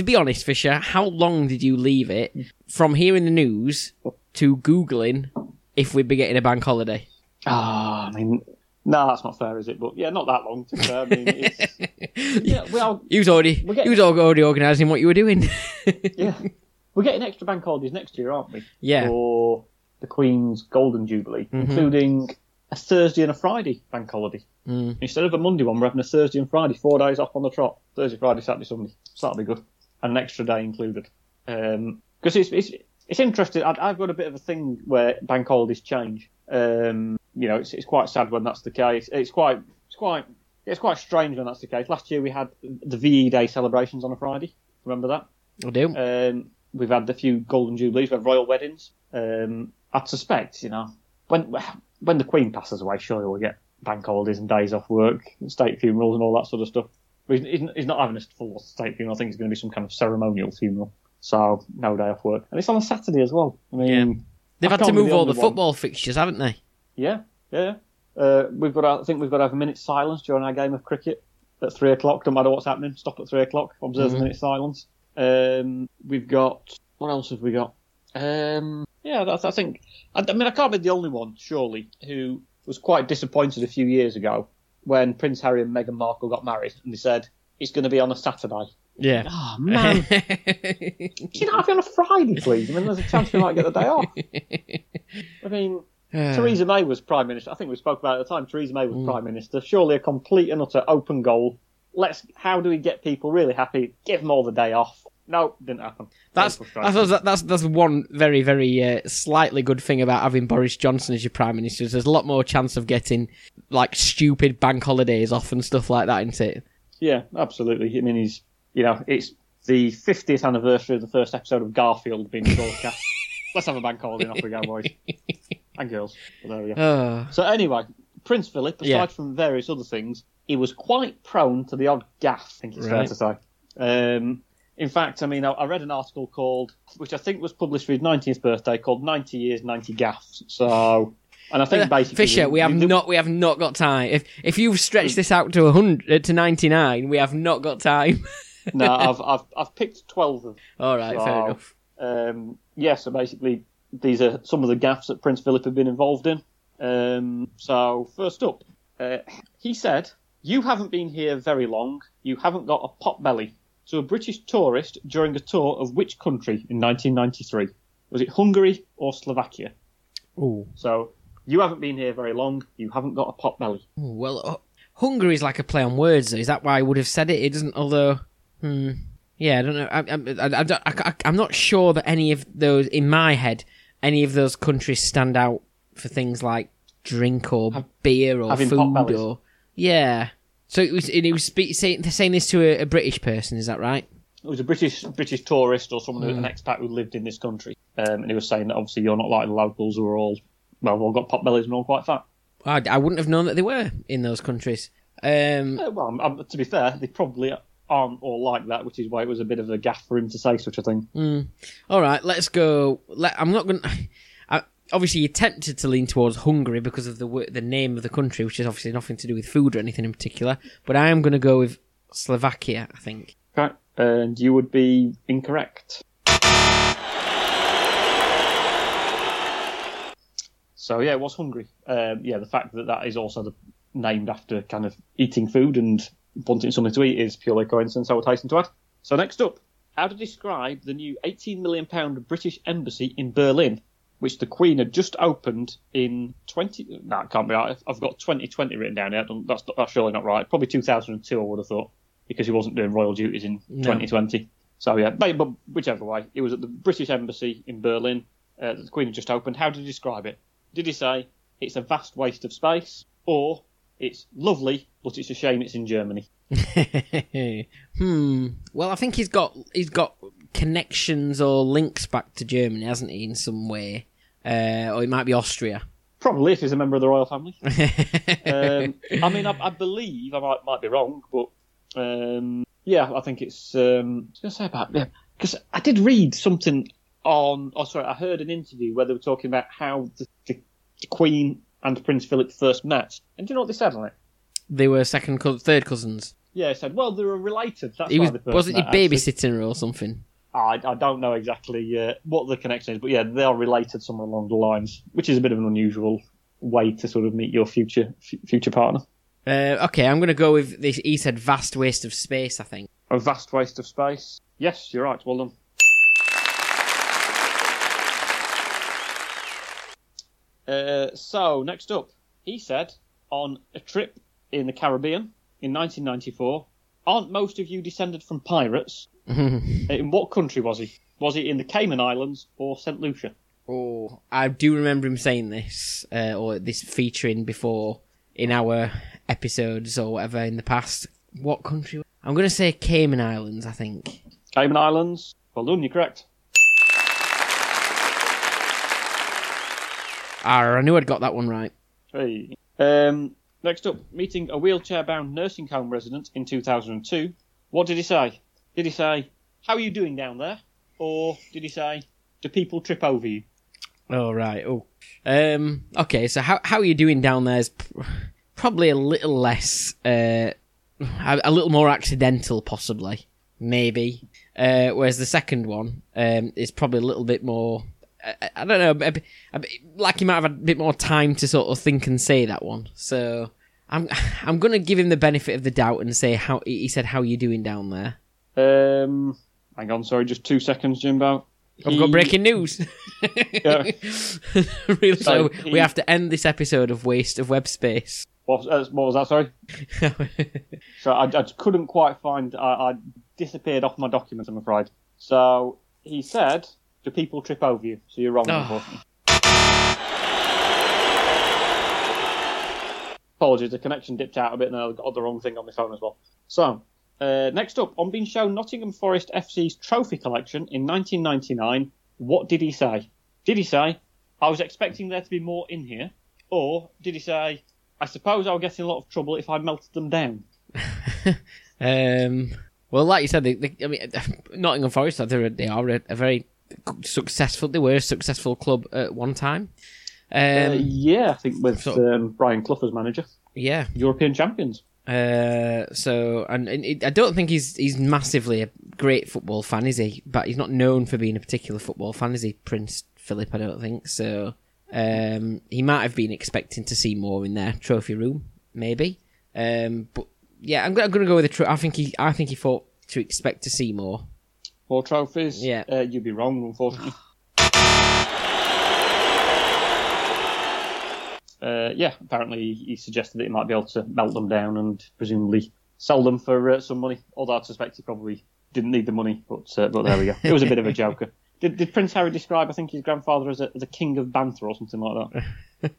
be honest, Fisher, how long did you leave it from hearing the news to Googling if we'd be getting a bank holiday? No, that's not fair, is it? But yeah, not that long, to be fair. I mean, he was already organising what you were doing. Yeah. We're getting extra bank holidays next year, aren't we? Yeah. For the Queen's Golden Jubilee, including a Thursday and a Friday bank holiday. Mm. Instead of a Monday one, we're having a Thursday and Friday, 4 days off on the trot. Thursday, Friday, Saturday, Sunday. So that'll be good. And an extra day included. Because it's interesting. I've got a bit of a thing where bank holidays change. It's quite sad when that's the case. It's quite strange when that's the case. Last year we had the VE Day celebrations on a Friday. Remember that? I do. We've had a few Golden Jubilees. We have royal weddings. I'd suspect, when the Queen passes away, surely we'll get bank holidays and days off work, state funerals and all that sort of stuff. But he's not having a full state funeral. I think it's going to be some kind of ceremonial funeral. So no day off work, and it's on a Saturday as well. I mean, they've had to move all the football fixtures, haven't they? Yeah. I think we've got to have a minute's silence during our game of cricket at 3 o'clock. Don't matter what's happening. Stop at 3 o'clock. Observe a minute's silence. What else have we got? I can't be the only one, surely, who was quite disappointed a few years ago when Prince Harry and Meghan Markle got married, and they said it's going to be on a Saturday. Yeah. Oh, man. Can you not have it on a Friday, please? I mean, there's a chance we might get the day off. I mean, Theresa May was Prime Minister. I think we spoke about it at the time. Theresa May was Prime Minister. Surely a complete and utter open goal. How do we get people really happy? Give them all the day off. No, didn't happen. That's one very, very slightly good thing about having Boris Johnson as your Prime Minister. There's a lot more chance of getting, stupid bank holidays off and stuff like that, isn't it? Yeah, absolutely. I mean, he's... it's the 50th anniversary of the first episode of Garfield being broadcast. Let's have a bank holiday and off we go, boys. And girls. Well, there we go. So anyway, Prince Philip, aside from various other things, he was quite prone to the odd gaffe, I think it's fair to say. In fact, I mean, I read an article called, which I think was published for his 19th birthday, called 90 Years, 90 Gaffs. So, and I think basically... Fisher, we have not got time. If you've stretched this out to 100, to 99, we have not got time. No, I've picked 12 of them. All right, so, fair enough. Yeah, so basically, these are some of the gaffes that Prince Philip had been involved in. So, first up, he said, "You haven't been here very long. You haven't got a pot belly." To a British tourist during a tour of which country in 1993? Was it Hungary or Slovakia? Ooh. So, you haven't been here very long. You haven't got a pot belly. Ooh, well, Hungary is like a play on words. Is that why I would have said it? It doesn't, although... Yeah, I don't know. I'm not sure that any of those, in my head, any of those countries stand out for things like drink or beer or food or... Yeah. So they're saying this to a British person, is that right? It was a British tourist or someone who was an expat who lived in this country. And he was saying that obviously you're not like the locals who are all got pot bellies and all quite fat. I wouldn't have known that they were in those countries. To be fair, they probably aren't all like that, which is why it was a bit of a gaffe for him to say such a thing. Mm. All right, let's go. I'm not going to... Obviously, you're tempted to lean towards Hungary because of the name of the country, which is obviously nothing to do with food or anything in particular. But I am going to go with Slovakia, I think. Okay, and you would be incorrect. So, yeah, it was Hungary. The fact that is also named after kind of eating food and wanting something to eat is purely coincidence, I would hasten to add. So, next up, how to describe the new £18 million British embassy in Berlin, which the Queen had just opened in 2020 written down here. That's surely not right. Probably 2002, I would have thought, because he wasn't doing royal duties in 2020. So, yeah, but whichever way, it was at the British Embassy in Berlin that the Queen had just opened. How did he describe it? Did he say, "It's a vast waste of space," or "It's lovely, but it's a shame it's in Germany"? Well, I think he's got connections or links back to Germany, hasn't he, in some way? Or it might be Austria. Probably, if he's a member of the royal family. I believe, I might be wrong, but I think it's... I was going to say about... Yeah, because I did read something on... Oh, sorry, I heard an interview where they were talking about how the Queen and Prince Philip first met. And do you know what they said on it? They were third cousins. Yeah, he said, well, they were related. That's why they wasn't he babysitting her or something? I don't know exactly what the connection is, but yeah, they are related somewhere along the lines, which is a bit of an unusual way to sort of meet your future partner. Okay, I'm going to go with this. He said vast waste of space, I think. A vast waste of space? Yes, you're right. Well done. So, next up, he said, on a trip in the Caribbean in 1994, "Aren't most of you descended from pirates?" In what country was he? Was he in the Cayman Islands or St. Lucia? Oh, I do remember him saying this, or this featuring before in our episodes or whatever in the past. What country? I'm going to say Cayman Islands, I think. Cayman Islands. Well done, you're correct. I knew I'd got that one right. Hey. Next up, meeting a wheelchair-bound nursing home resident in 2002, what did he say? Did he say, "How are you doing down there?" Or did he say, "Do people trip over you?" Oh, right. Oh. Okay, so how are you doing down there is probably a little less, a little more accidental, possibly. Maybe. Whereas the second one is probably a little bit more... I don't know, like he might have had a bit more time to sort of think and say that one. So I'm going to give him the benefit of the doubt and say how are you doing down there? Hang on, sorry, just 2 seconds, Jimbo. I've got breaking news. Yeah. Really, so we have to end this episode of Waste of Web Space. What was that, sorry? So I couldn't quite find, I disappeared off my documents, I'm afraid. So he said... "Do people trip over you?" So you're wrong, unfortunately. Apologies, the connection dipped out a bit and I got the wrong thing on my phone as well. So, next up, on being shown Nottingham Forest FC's trophy collection in 1999, what did he say? Did he say, "I was expecting there to be more in here"? Or did he say, "I suppose I'll get in a lot of trouble if I melted them down"? Well, like you said, I mean, Nottingham Forest, they are a very successful. They were a successful club at one time. I think with Brian Clough as manager. Yeah, European champions. I don't think he's massively a great football fan, is he? But he's not known for being a particular football fan, is he, Prince Philip? I don't think so. He might have been expecting to see more in their trophy room, maybe. But yeah, I'm going to go with the trophy. I think he thought to expect to see more. More trophies? Yeah, you'd be wrong, unfortunately. Apparently he suggested that he might be able to melt them down and presumably sell them for some money. Although I suspect he probably didn't need the money, but there we go. It was a bit of a joker. Did Prince Harry describe, I think, his grandfather as the king of banter or something like that?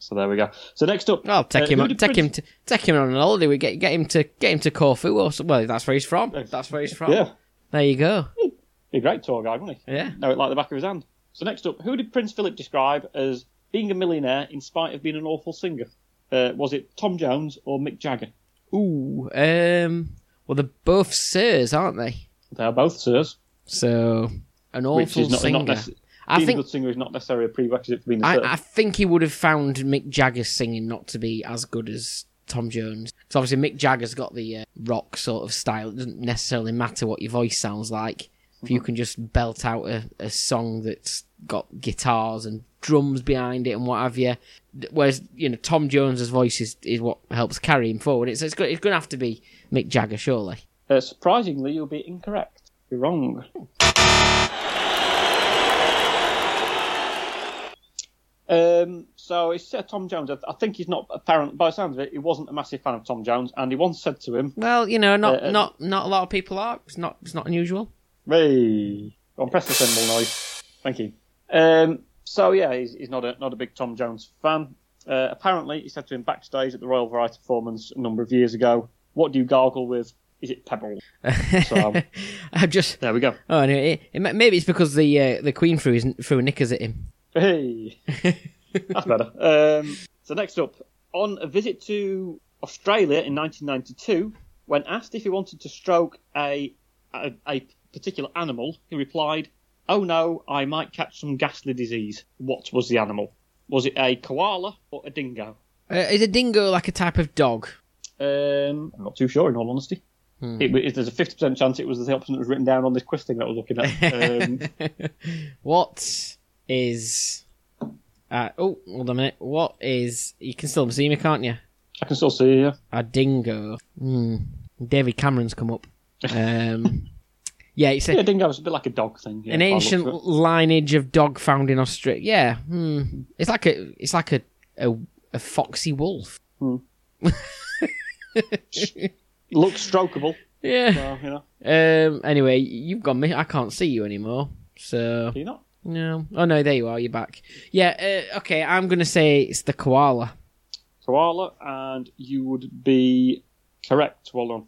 So there we go. So next up, I'll take him on an holiday. We get him to Corfu. Or well, that's where he's from. That's where he's from. Yeah, there you go. He'd be a great tour guide, wouldn't he? Yeah, know it like the back of his hand. So next up, who did Prince Philip describe as being a millionaire in spite of being an awful singer? Was it Tom Jones or Mick Jagger? Ooh, well, they're both sirs, aren't they? They are both sirs. So, an awful singer. I think a good singer is not necessarily a prerequisite for being a sir. I think he would have found Mick Jagger's singing not to be as good as Tom Jones. So obviously Mick Jagger's got the rock sort of style. It doesn't necessarily matter what your voice sounds like. Mm-hmm. If you can just belt out a song that's got guitars and drums behind it and what have you. Whereas, you know, Tom Jones's voice is what helps carry him forward. It's going to have to be Mick Jagger, surely. Surprisingly, you'll be incorrect. You're wrong. So it's Tom Jones. I think he's not apparent. By the sound of it, he wasn't a massive fan of Tom Jones, and he once said to him, "Well, you know, not a lot of people are. It's not unusual." Hey, go on, press the symbol noise. Thank you. So yeah, he's not a big Tom Jones fan. Apparently, he said to him backstage at the Royal Variety performance a number of years ago, "What do you gargle with? Is it pebble?" So, I'm just there. We go. Oh, no, maybe it's because the Queen threw knickers at him. Hey, that's better. So next up, on a visit to Australia in 1992, when asked if he wanted to stroke a particular animal, he replied, "Oh no, I might catch some ghastly disease." What was the animal? Was it a koala or a dingo? Is a dingo like a type of dog? I'm not too sure, in all honesty. There's a 50% chance it was the option that was written down on this quiz thing that I was looking at. What is... oh, hold on a minute. What is... You can still see me, can't you? I can still see you, yeah. A dingo. David Cameron's come up. Yeah, it's a dingo is a bit like a dog thing. Yeah, an ancient lineage of dog found in Australia. Yeah. It's like a foxy wolf. Hmm. Looks strokeable. Yeah. So, you know. Anyway, you've got me. I can't see you anymore. So. Are you not? No. Oh no, there you are. You're back. Yeah. Okay. I'm gonna say it's the koala. Koala, and you would be correct. Well done.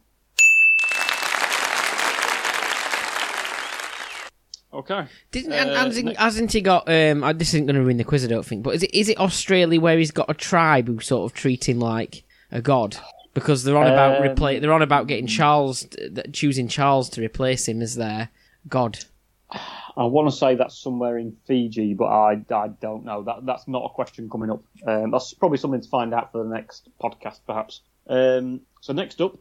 Okay. Hasn't he got? This isn't gonna ruin the quiz, I don't think. But is it Australia where he's got a tribe who sort of treat him like a god? Because they're on about they're on about getting choosing Charles to replace him as their god. I want to say that's somewhere in Fiji, but I don't know. That's not a question coming up. That's probably something to find out for the next podcast, perhaps. So next up,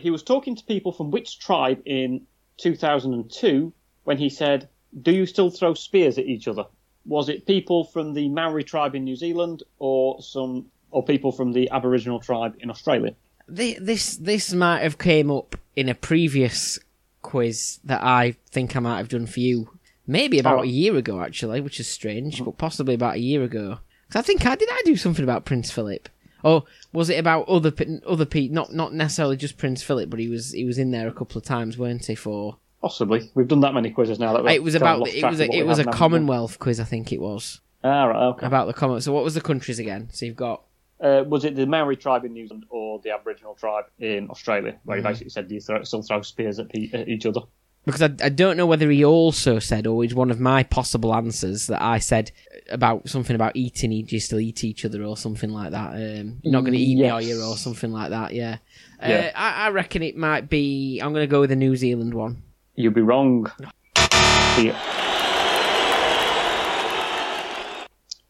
he was talking to people from which tribe in 2002 when he said, "Do you still throw spears at each other?" Was it people from the Maori tribe in New Zealand or people from the Aboriginal tribe in Australia? This might have came up in a previous quiz that I think I might have done for you. Maybe about a year ago, actually, which is strange, but possibly about a year ago. Because I think I do something about Prince Philip, or was it about other people? Not necessarily just Prince Philip, but he was in there a couple of times, weren't he? For possibly, we've done that many quizzes now. That it was about it was a Commonwealth quiz, I think it was. Ah, right, okay. About the Commonwealth. So what was the countries again? So you've got. Was it the Maori tribe in New Zealand or the Aboriginal tribe in Australia, where he basically said, "Do you still throw spears at each other?" Because I don't know whether he also said, or it's one of my possible answers that I said about something about eating, you still eat each other or something like that. You're not going to eat me, are you, or something like that, yeah. Yeah. I reckon it might be... I'm going to go with the New Zealand one. You'd be wrong. It's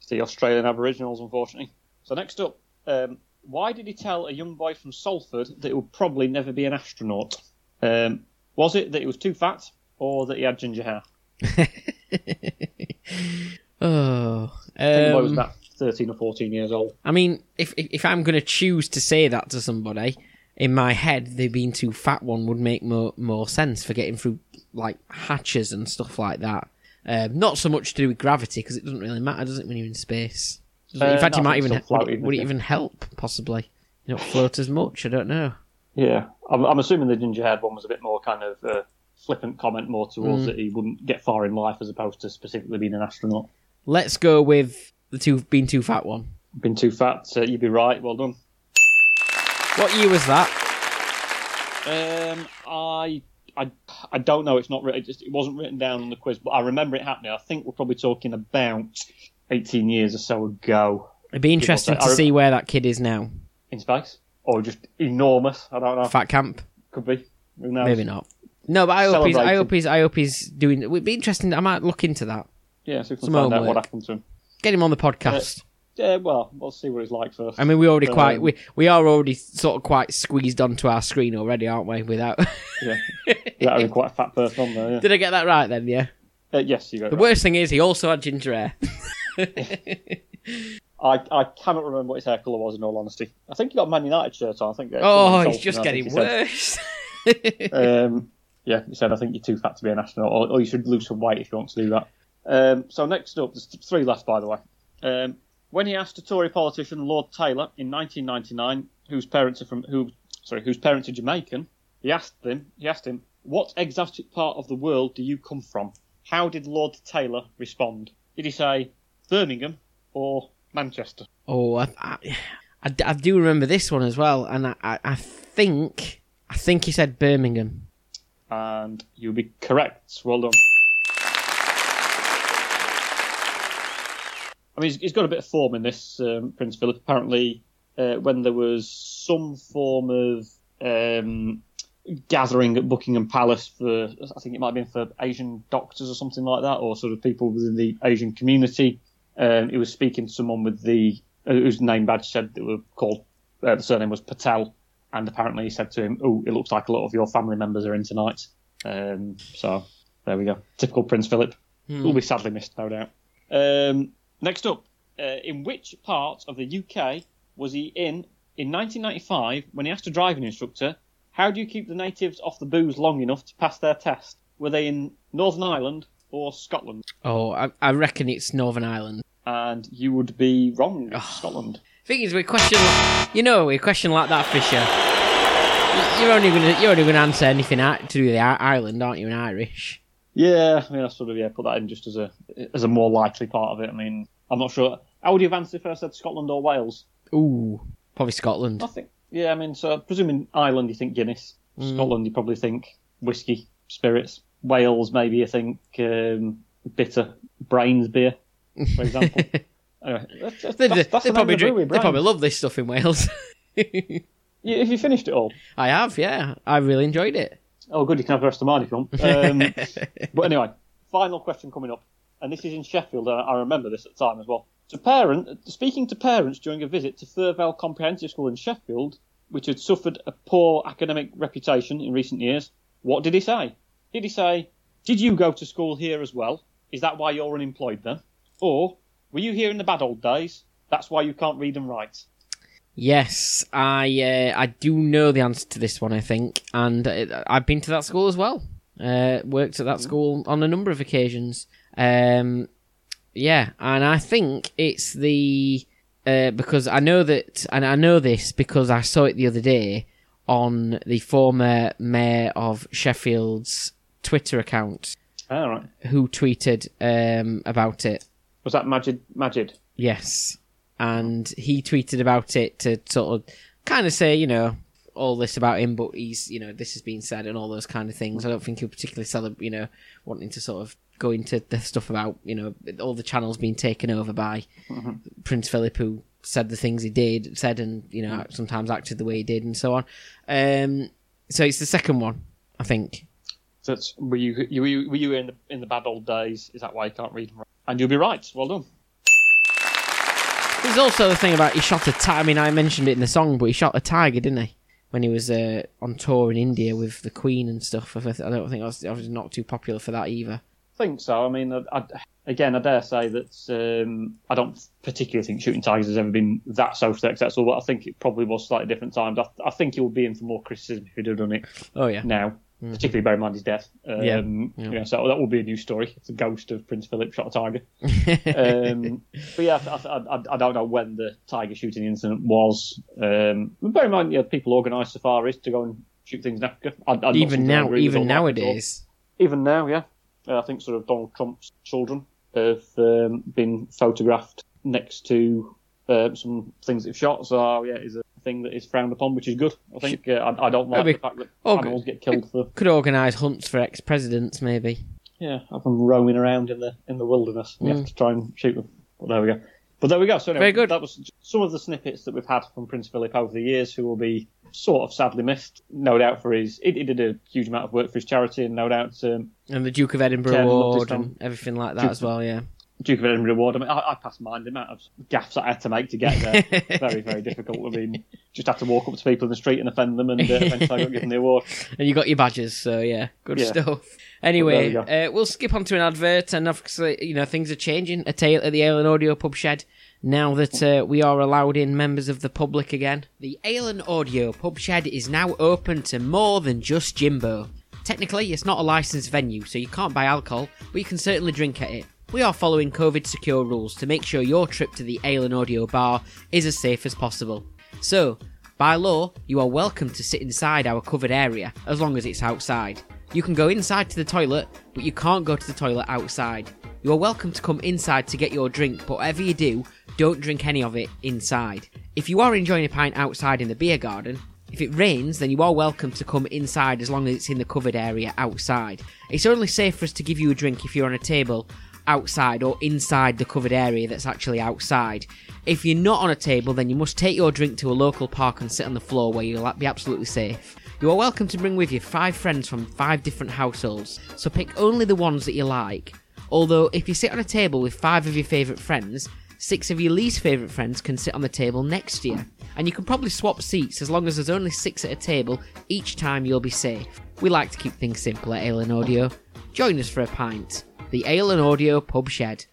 the Australian Aboriginals, unfortunately. So next up, why did he tell a young boy from Salford that he would probably never be an astronaut? Was it that he was too fat, or that he had ginger hair? I think I was about 13 or 14 years old. I mean, if I'm going to choose to say that to somebody, in my head, the being too fat one would make more sense for getting through, like, hatches and stuff like that. Not so much to do with gravity, because it doesn't really matter, does it, when you're in space? In fact, you might even... would it even help, possibly? You don't float as much, I don't know. Yeah, I'm assuming the ginger-haired one was a bit more kind of flippant comment, more towards that he wouldn't get far in life as opposed to specifically being an astronaut. Let's go with the being too fat one. Being too fat, you'd be right, well done. What year was that? I don't know, it's not really, it wasn't written down on the quiz, but I remember it happening. I think we're probably talking about 18 years or so ago. It'd be interesting to see where that kid is now. In space? Or just enormous, I don't know. Fat camp. Could be. Who knows? Maybe not. No, but I hope he's doing... It would be interesting. I might look into that. Yeah, so we can find out what happened to him. Get him on the podcast. Yeah, well, we'll see what he's like first. I mean, we are already sort of quite squeezed onto our screen already, aren't we? Without... Yeah. Without having quite a fat person on there, yeah. Did I get that right then, yeah? Yes, you got it. The worst thing is he also had ginger hair. I cannot remember what his hair colour was, in all honesty. I think he got a Man United shirt on. I think. Oh, he's just getting worse. Yeah, he said, I think you're too fat to be an astronaut, or you should lose some weight if you want to do that. So next up, there's three left, by the way. When he asked a Tory politician, Lord Taylor, in 1999, whose parents are Jamaican, he asked him, what exotic part of the world do you come from? How did Lord Taylor respond? Did he say Birmingham or Manchester? Oh, I do remember this one as well, and I think he said Birmingham. And you'll be correct. Well done. I mean, he's got a bit of form in this, Prince Philip. Apparently, when there was some form of gathering at Buckingham Palace for, I think it might have been for Asian doctors or something like that, or sort of people within the Asian community. He was speaking to someone with whose name badge said they were called, the surname was Patel, and apparently he said to him, "Oh, it looks like a lot of your family members are in tonight." So there we go. Typical Prince Philip. Will be sadly missed, no doubt. Next up, in which part of the UK was he in 1995 when he asked a driving instructor, "How do you keep the natives off the booze long enough to pass their test?" Were they in Northern Ireland or Scotland? Oh, I reckon it's Northern Ireland. And you would be wrong. Scotland. Thing is, we question like that, Fisher. You're only gonna answer anything to do with Ireland, aren't you? In Irish. Yeah, I mean, I sort of put that in just as a more likely part of it. I mean, I'm not sure. How would you have answered if I said Scotland or Wales? Ooh, probably Scotland. I think. Yeah, I mean, so presuming Ireland, you think Guinness. Scotland, you probably think whiskey, spirits. Wales, maybe you think bitter brains beer, for example. Anyway, they probably love this stuff in Wales. Have you finished it all? I have, yeah. I really enjoyed it. Oh, good. You can have the rest of mine if you want. But anyway, final question coming up, and this is in Sheffield. I remember this at the time as well. Speaking to parents during a visit to Firvale Comprehensive School in Sheffield, which had suffered a poor academic reputation in recent years, what did he say? Did he say, "Did you go to school here as well? Is that why you're unemployed then?" Or, "Were you here in the bad old days? That's why you can't read and write?" Yes, I do know the answer to this one, I think. And I've been to that school as well. Worked at that school on a number of occasions. Yeah, and I think it's the... because I know that... And I know this because I saw it the other day on the former mayor of Sheffield's Twitter account. Oh, right. Who tweeted about it. Was that Majid? Yes. And he tweeted about it to sort of kind of say, all this about him, but he's, you know, this has been said and all those kind of things. I don't think he'll particularly celebrate, you know, wanting to sort of go into the stuff about, you know, all the channels being taken over by Prince Philip, who said the things he did, said, and, you know, sometimes acted the way he did and so on. So it's the second one, I think. So it's, were you in the bad old days? Is that why you can't read and write? And you'll be right. Well done. There's also the thing about he shot a tiger. I mean, I mentioned it in the song, but he shot a tiger, didn't he? When he was on tour in India with the Queen and stuff. I don't think I was not too popular for that either. I think so. I mean, I dare say that I don't particularly think shooting tigers has ever been that socially acceptable, but I think it probably was slightly different times. I think he would be in for more criticism if he'd have done it now, particularly bearing in mind his death. So that would be a new story. It's the ghost of Prince Philip shot a tiger. But yeah, I don't know when the tiger shooting incident was. Bear in mind, people organise safaris to go and shoot things in Africa. Even now, yeah. I think sort of Donald Trump's children have been photographed next to some things they've shot. So, yeah, it's a thing that is frowned upon, which is good. I think I don't like the fact that animals get killed for... Could organise hunts for ex-presidents, maybe. Yeah, have them roaming around in the wilderness. You have to try and shoot them. Well, there we go. But there we go. So anyway, very good. That was some of the snippets that we've had from Prince Philip over the years, who will be sort of sadly missed, no doubt, for his... He did a huge amount of work for his charity, and no doubt... and the Duke of Edinburgh Award and everything like that as well, yeah. Duke of Edinburgh Award. I mean, I passed mine. The amount of gaffes that I had to make to get there, very, very difficult. I mean, just had to walk up to people in the street and offend them, and eventually I got given the award. And you got your badges, so yeah, good stuff. Anyway, we'll skip on to an advert, and obviously, you know, things are changing. A tale at the Alien Audio Pub Shed, now that we are allowed in members of the public again. The Alien Audio Pub Shed is now open to more than just Jimbo. Technically, it's not a licensed venue, so you can't buy alcohol, but you can certainly drink at it. We are following COVID secure rules to make sure your trip to the Ale and Audio Bar is as safe as possible. So, by law, you are welcome to sit inside our covered area, as long as it's outside. You can go inside to the toilet, but you can't go to the toilet outside. You are welcome to come inside to get your drink, but whatever you do, don't drink any of it inside. If you are enjoying a pint outside in the beer garden, if it rains, then you are welcome to come inside as long as it's in the covered area outside. It's only safe for us to give you a drink if you're on a table outside or inside the covered area that's actually outside. If you're not on a table, then you must take your drink to a local park and sit on the floor where you'll be absolutely safe. You are welcome to bring with you 5 friends from 5 different households, so pick only the ones that you like. Although, if you sit on a table with 5 of your favourite friends, 6 of your least favourite friends can sit on the table next to you. And you can probably swap seats as long as there's only 6 at a table each time, you'll be safe. We like to keep things simple at Alien Audio. Join us for a pint. The Ale and Audio Pub Shed.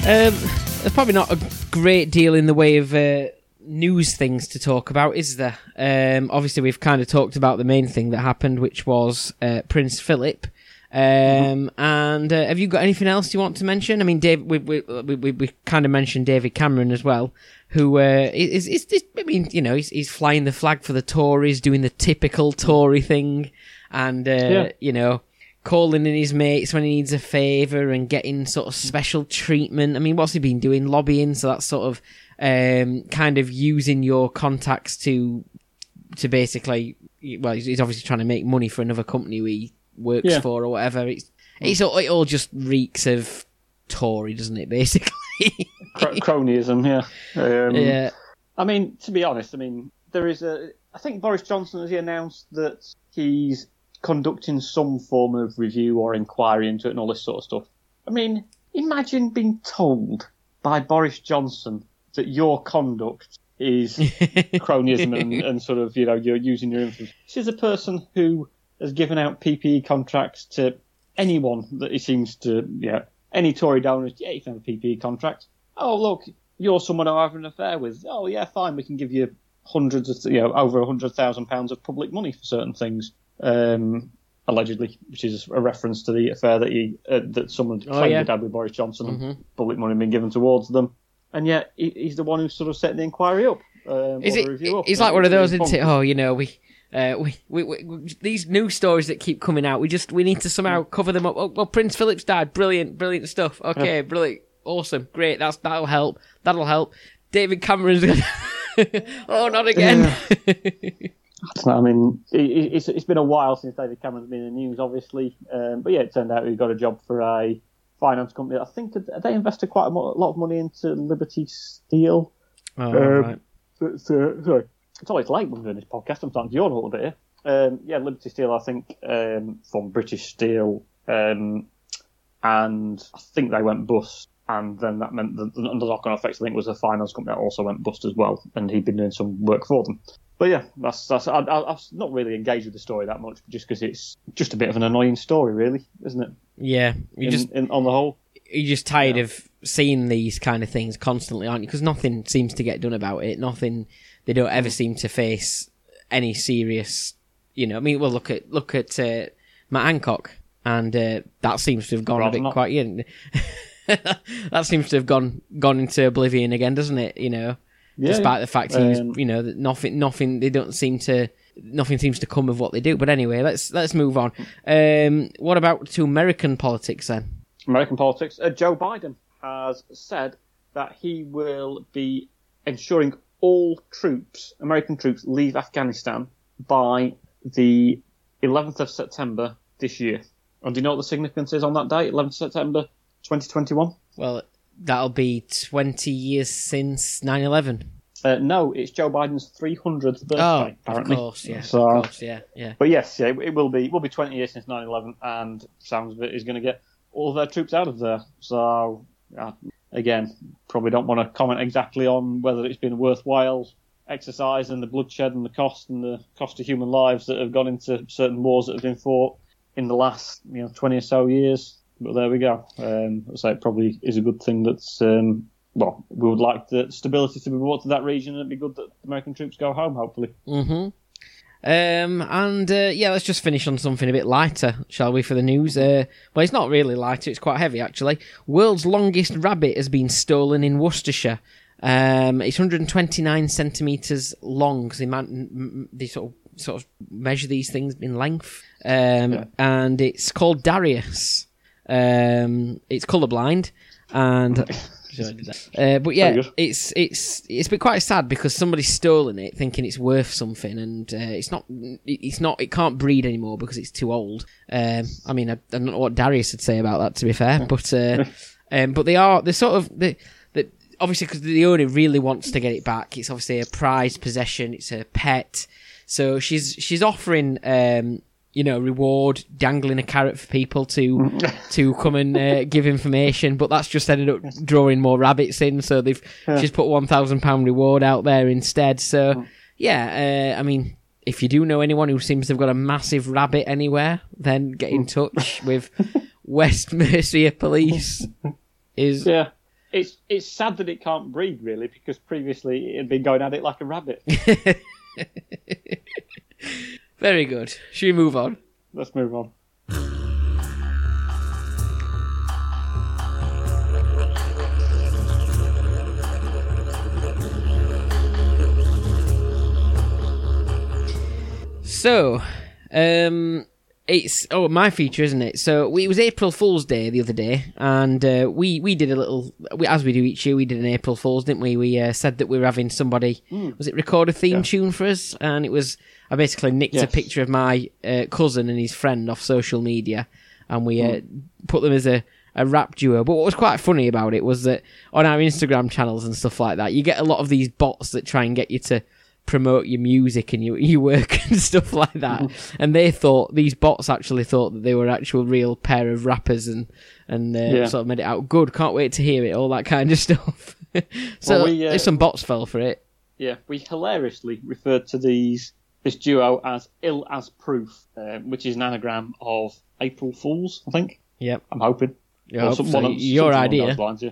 There's probably not a great deal in the way of news things to talk about, is there? Obviously, we've kind of talked about the main thing that happened, which was Prince Philip. And have you got anything else you want to mention? I mean, Dave, we kind of mentioned David Cameron as well, who is I mean, you know, he's flying the flag for the Tories, doing the typical Tory thing, and you know, calling in his mates when he needs a favour and getting sort of special treatment. I mean, what's he been doing? Lobbying, so that's sort of kind of using your contacts to basically... Well, he's obviously trying to make money for another company who he works for or whatever. It all just reeks of Tory, doesn't it, basically? Cronyism, yeah. I mean, to be honest, I mean, there is a... I think Boris Johnson, has he announced that he's conducting some form of review or inquiry into it and all this sort of stuff. I mean, imagine being told by Boris Johnson that your conduct is cronyism and sort of, you know, you're using your influence. This is a person who has given out PPE contracts to anyone that he seems to, any Tory donor. Yeah, you can have a PPE contract. Oh, look, you're someone I'm having an affair with. Oh, yeah, fine, we can give you hundreds of, over £100,000 of public money for certain things. Allegedly, which is a reference to the affair that that someone claimed he'd had with Boris Johnson, and public money being given towards them, and yet he's the one who's sort of setting the inquiry up. It's like one of those, isn't it? Oh, you know, we These news stories that keep coming out, we need to somehow cover them up. Oh, well, Prince Philip's died. Brilliant stuff. Okay, brilliant, awesome, great. That'll help. David Cameron's gonna... oh, not again. I mean, it's been a while since David Cameron's been in the news, obviously. But yeah, it turned out he got a job for a finance company. I think they invested quite a lot of money into Liberty Steel. Oh, right. Sorry. It's always like when doing this podcast, I'm starting to yawn a little bit here. Yeah, Liberty Steel, I think, from British Steel. And I think they went bust. And then that meant the knock-on effects, I think, was the finance company that also went bust as well. And he'd been doing some work for them. But yeah, I've not really engaged with the story that much, just because it's just a bit of an annoying story, really, isn't it? Yeah, on the whole, you're just tired of seeing these kind of things constantly, aren't you? Because nothing seems to get done about it. Nothing. They don't ever seem to face any serious. You know, I mean, well, look at Matt Hancock, and that seems to have gone a bit quite. Yeah, that seems to have gone into oblivion again, doesn't it? You know. Yeah, despite the fact he was, that nothing. Nothing seems to come of what they do. But anyway, let's move on. What about to American politics then? American politics. Joe Biden has said that he will be ensuring all American troops, leave Afghanistan by the 11th of September this year. And do you know what the significance is on that date, 11th September 2021? Well. That'll be 20 years since 9/11. No, it's Joe Biden's 300th birthday. Oh, apparently. Of course, yeah. But yes, yeah, it will be. Will be 20 years since 9/11, and sounds of it is going to get all their troops out of there. So again, probably don't want to comment exactly on whether it's been a worthwhile exercise and the bloodshed and the cost of human lives that have gone into certain wars that have been fought in the last 20 or so years. But there we go. So it probably is a good thing that's, we would like the stability to be brought to that region, and it'd be good that American troops go home, hopefully. Mm-hmm. Let's just finish on something a bit lighter, shall we, for the news? Well, it's not really lighter, it's quite heavy, actually. World's longest rabbit has been stolen in Worcestershire. It's 129 centimetres long, because they sort of measure these things in length. And it's called Darius. It's colourblind, and it's been quite sad because somebody's stolen it, thinking it's worth something, and it can't breed anymore because it's too old. I don't know what Darius would say about that, to be fair, but they're obviously, because the owner really wants to get it back. It's obviously a prized possession. It's a pet, so she's offering. Reward, dangling a carrot for people to come and give information, but that's just ended up drawing more rabbits in. So she's put £1,000 reward out there instead. So if you do know anyone who seems to have got a massive rabbit anywhere, then get in touch with West Mercia Police. It's sad that it can't breed, really, because previously it had been going at it like a rabbit. Very good. Should we move on? Let's move on. So, it's my feature, isn't it? So it was April Fool's Day the other day, and we did a little, as we do each year, we did an April Fool's, didn't we? We said that we were having somebody record a theme tune for us, and it was. I basically nicked a picture of my cousin and his friend off social media, and we put them as a rap duo. But what was quite funny about it was that on our Instagram channels and stuff like that, you get a lot of these bots that try and get you to promote your music and your work and stuff like that. Mm-hmm. And these bots actually thought that they were an actual real pair of rappers and sort of made it out good. Can't wait to hear it, all that kind of stuff. Some bots fell for it. Yeah, we hilariously referred to this duo as Ill As Proof, which is an anagram of April Fools, I think. Yep. I'm hoping. Well, your idea. Lines,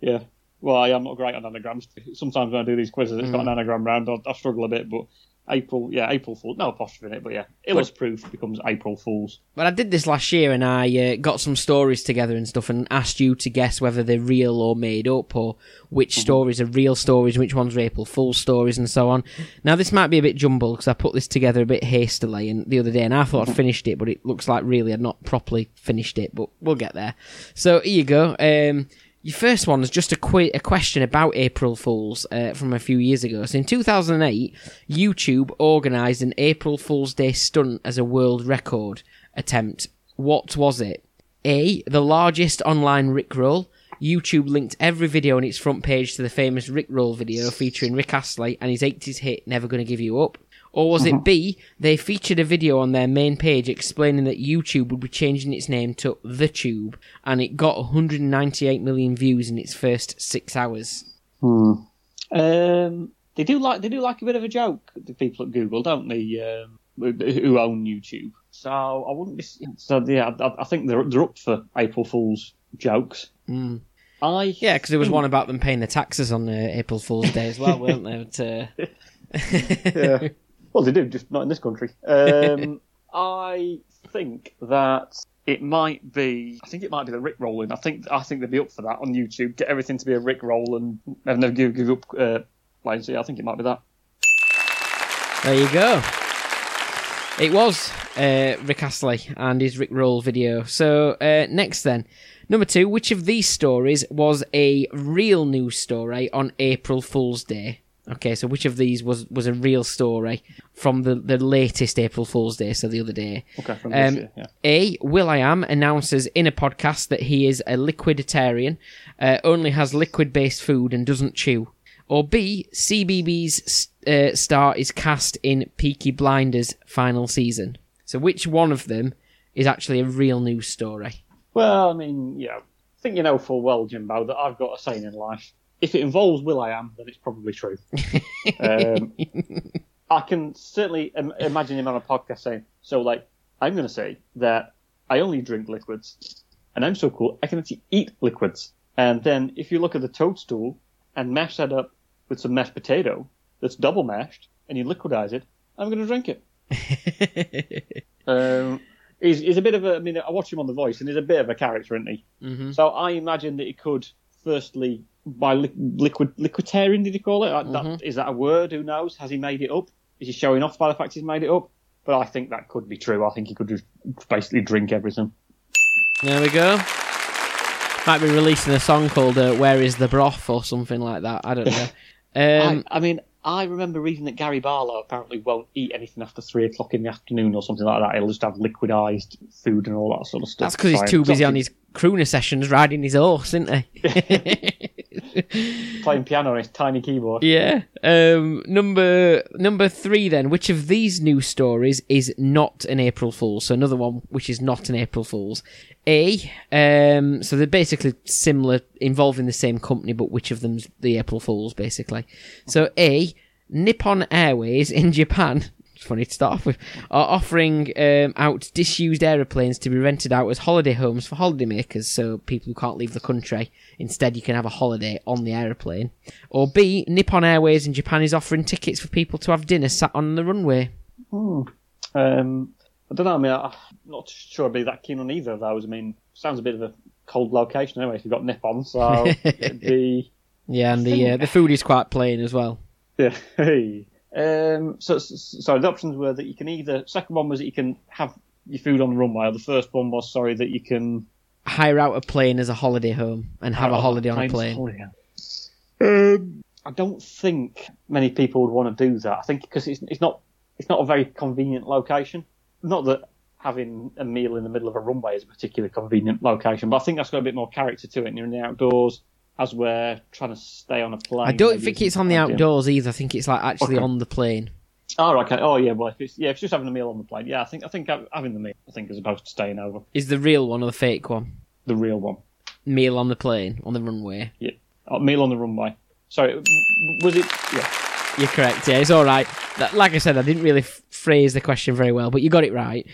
yeah. Well, I'm not great on anagrams. Sometimes when I do these quizzes, it's got an anagram round. I struggle a bit, but April Fool's. No apostrophe in it, but yeah, it was proof becomes April Fool's. Well, I did this last year, and I got some stories together and stuff, and asked you to guess whether they're real or made up, or which stories are real stories, which ones are April Fool's stories, and so on. Now, this might be a bit jumbled because I put this together a bit hastily the other day, and I thought I'd finished it, but it looks like really I'd not properly finished it. But we'll get there. So here you go. Your first one is just a question about April Fools from a few years ago. So in 2008, YouTube organised an April Fool's Day stunt as a world record attempt. What was it? A, the largest online Rickroll. YouTube linked every video on its front page to the famous Rickroll video featuring Rick Astley and his 80s hit Never Gonna Give You Up. Or was it B, they featured a video on their main page explaining that YouTube would be changing its name to The Tube, and it got 198 million views in its first 6 hours? They do like a bit of a joke, the people at Google, don't they? Who own YouTube? So I wouldn't be. So yeah, I think they're up for April Fool's jokes. Mm. Yeah, because there was one about them paying the taxes on April Fool's Day as well, weren't there? But, yeah. Well, they do, just not in this country. I think that it might be the Rickrolling. I think they'd be up for that on YouTube. Get everything to be a Rickroll and never give up. So yeah, I think it might be that. There you go. It was Rick Astley and his Rickroll video. So next then. Number two, which of these stories was a real news story on April Fool's Day? Okay, so which of these was a real story from the latest April Fool's Day, so the other day? Okay, from this year, yeah. A, Will.i.am announces in a podcast that he is a liquiditarian, only has liquid-based food and doesn't chew. Or B, CBeebies' star is cast in Peaky Blinders' final season. So which one of them is actually a real news story? Well, I mean, yeah, I think you know full well, Jimbo, that I've got a saying in life. If it involves Will.i.am, then it's probably true. I can certainly imagine him on a podcast saying, so, like, I'm going to say that I only drink liquids, and I'm so cool, I can actually eat liquids. And then if you look at the toadstool and mash that up with some mashed potato that's double mashed, and you liquidize it, I'm going to drink it. He's a bit of a... I mean, I watch him on The Voice, and he's a bit of a character, isn't he? Mm-hmm. So I imagine that he could, firstly... by liquiditarian, did he call it? Is that a word? Who knows? Has he made it up? Is he showing off by the fact he's made it up? But I think that could be true. I think he could just basically drink everything. There we go. Might be releasing a song called Where Is the Broth or something like that. I don't know. I remember reading that Gary Barlow apparently won't eat anything after 3 o'clock in the afternoon or something like that. He'll just have liquidized food and all that sort of stuff. That's because he's too busy on his crooner sessions riding his horse, isn't he? Playing piano on his tiny keyboard. Yeah. Number three then. Which of these news stories is not an April Fool's? So another one which is not an April Fool's. A, so they're basically similar, involving the same company, but which of them's the April Fool's, basically. So A, Nippon Airways in Japan, it's funny to start off with, are offering out disused aeroplanes to be rented out as holiday homes for holidaymakers, so people who can't leave the country. Instead, you can have a holiday on the aeroplane. Or B, Nippon Airways in Japan is offering tickets for people to have dinner sat on the runway. I don't know. I mean, I'm not sure I'd be that keen on either of those. I mean, sounds a bit of a cold location anyway if you've got Nippon, so it'd be... Yeah, and the food is quite plain as well. Yeah. So the options were that you can either... Second one was that you can have your food on the runway, or the first one was, that you can... Hire out a plane as a holiday home and have a holiday on a plane. I don't think many people would want to do that. I think because it's not a very convenient location. Not that having a meal in the middle of a runway is a particularly convenient location, but I think that's got a bit more character to it, and you're in the outdoors, as we're trying to stay on a plane. I don't think it's on the outdoors either. I think it's like on the plane. Oh, okay. Oh, yeah. Well, if it's just having a meal on the plane, yeah, I think having the meal, as opposed to staying over. Is the real one or the fake one? The real one. Meal on the plane, on the runway. Yeah. Oh, meal on the runway. Sorry, was it? Yeah. You're correct, yeah, it's all right. Like I said, I didn't really phrase the question very well, but you got it right.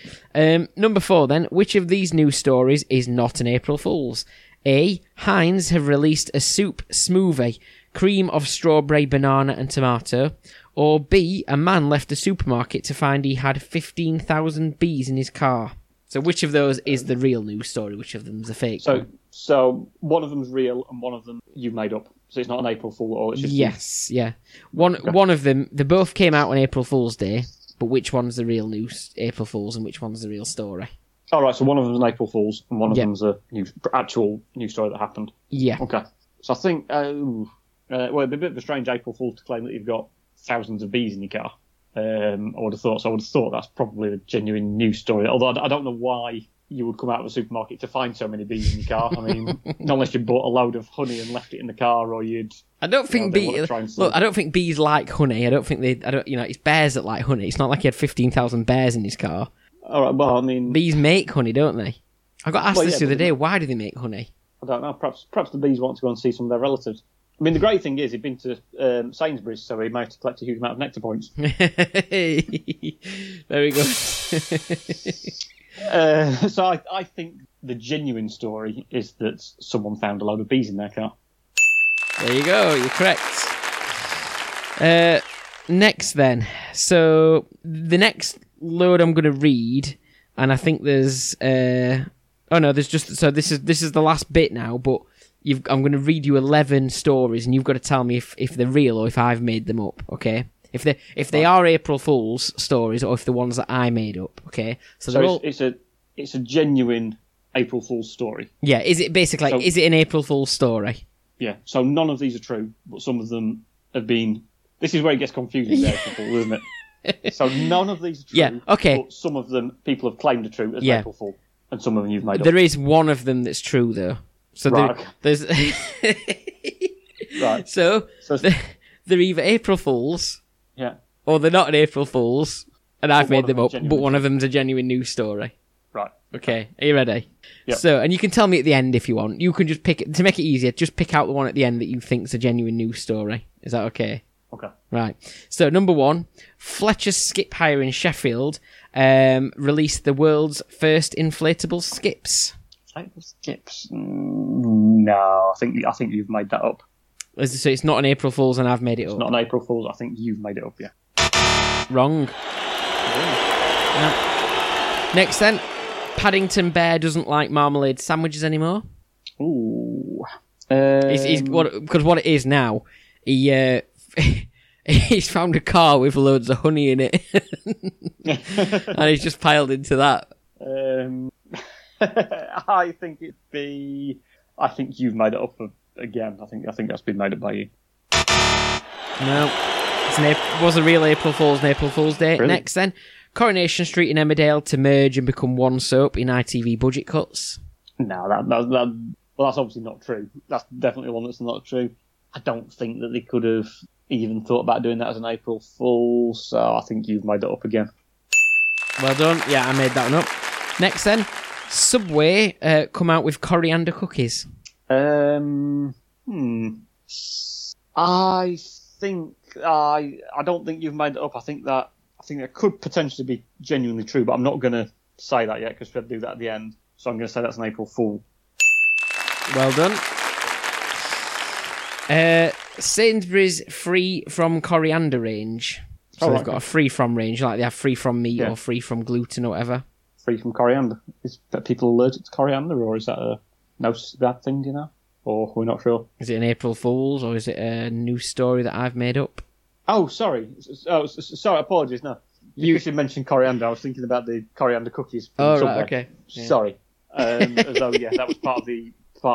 Number four, then. Which of these news stories is not an April Fool's? A, Heinz have released a soup smoothie cream of strawberry, banana and tomato, or B, a man left the supermarket to find he had 15,000 bees in his car. So which of those is the real news story? Which of them's a fake? So one of them's real and one of them you've made up. So it's not an April Fool, or it's just... Yes, yeah. One of them, they both came out on April Fool's Day, but which one's the real news, April Fool's, and which one's the real story? All right, so one of them's an April Fool's, and one of them's a actual news story that happened. Yeah. Okay. So I think, well, it'd be a bit of a strange April Fool's to claim that you've got thousands of bees in your car. I would have thought that's probably a genuine news story. Although I don't know why you would come out of a supermarket to find so many bees in your car. I mean, not unless you bought a load of honey and left it in the car, or you'd... I don't think bees like honey. It's bears that like honey. It's not like he had 15,000 bears in his car. All right, well, I mean, bees make honey, don't they? I got asked this the other day. Why do they make honey? I don't know. Perhaps the bees want to go and see some of their relatives. I mean, the great thing is he'd been to Sainsbury's, so he managed to collect a huge amount of nectar points. There we go. So I think the genuine story is that someone found a load of bees in their car. There you go. You're correct. Next, then. So the next load I'm going to read, and I think there's... this is the last bit now, but... I'm going to read you 11 stories, and you've got to tell me if they're real or if I've made them up, okay? If they are April Fool's stories, or if they're ones that I made up, okay? So it's a genuine April Fool's story. Yeah, is it an April Fool's story? Yeah. So none of these are true, but some of them have been. This is where it gets confusing, there, people, isn't it? So none of these are true. Yeah. Okay. But some of them people have claimed are true as April Fool, and some of them you've made up. There is one of them that's true, though. So there's right. So they're either April Fools, or they're not an April Fools, and I've made them up. But one of them's a genuine news story. Right. Okay. Are you ready? Yep. So, and you can tell me at the end if you want. You can just pick to make it easier. Just pick out the one at the end that you think's a genuine news story. Is that okay? Okay. Right. So, number one, Fletcher's skip hire in Sheffield released the world's first inflatable skips. Skips? No, I think you've made that up. So it's not an April Fool's and I've made it up. It's not an April Fool's. I think you've made it up, yeah. Wrong. Yeah. Next then, Paddington Bear doesn't like marmalade sandwiches anymore. Ooh. Because what it is now, he's found a car with loads of honey in it. And he's just piled into that. I think you've made it up again. I think that's been made up by you. No, it was a real April Fool's and April Fool's Day. Really? Next then, Coronation Street in Emmerdale to merge and become one soap in ITV budget cuts. No, that's obviously not true. That's definitely one that's not true. I don't think that they could have even thought about doing that as an April Fool, so I think you've made it up again. Well done. Yeah, I made that one up. Next then, Subway come out with coriander cookies. I don't think you've made it up. I think that could potentially be genuinely true, but I'm not going to say that yet because we'll do that at the end. So I'm going to say that's an April Fool. Well done. Sainsbury's free from coriander range. So they've got a free from range, like they have free from meat or free from gluten or whatever. Free from coriander. Is people allergic to coriander, or is that a no bad thing, do you know? Or we're not sure. Is it an April Fool's, or is it a new story that I've made up? Oh, sorry. Sorry, apologies. No, you should mention coriander. I was thinking about the coriander cookies. Oh, right, okay. Yeah. Sorry. That was part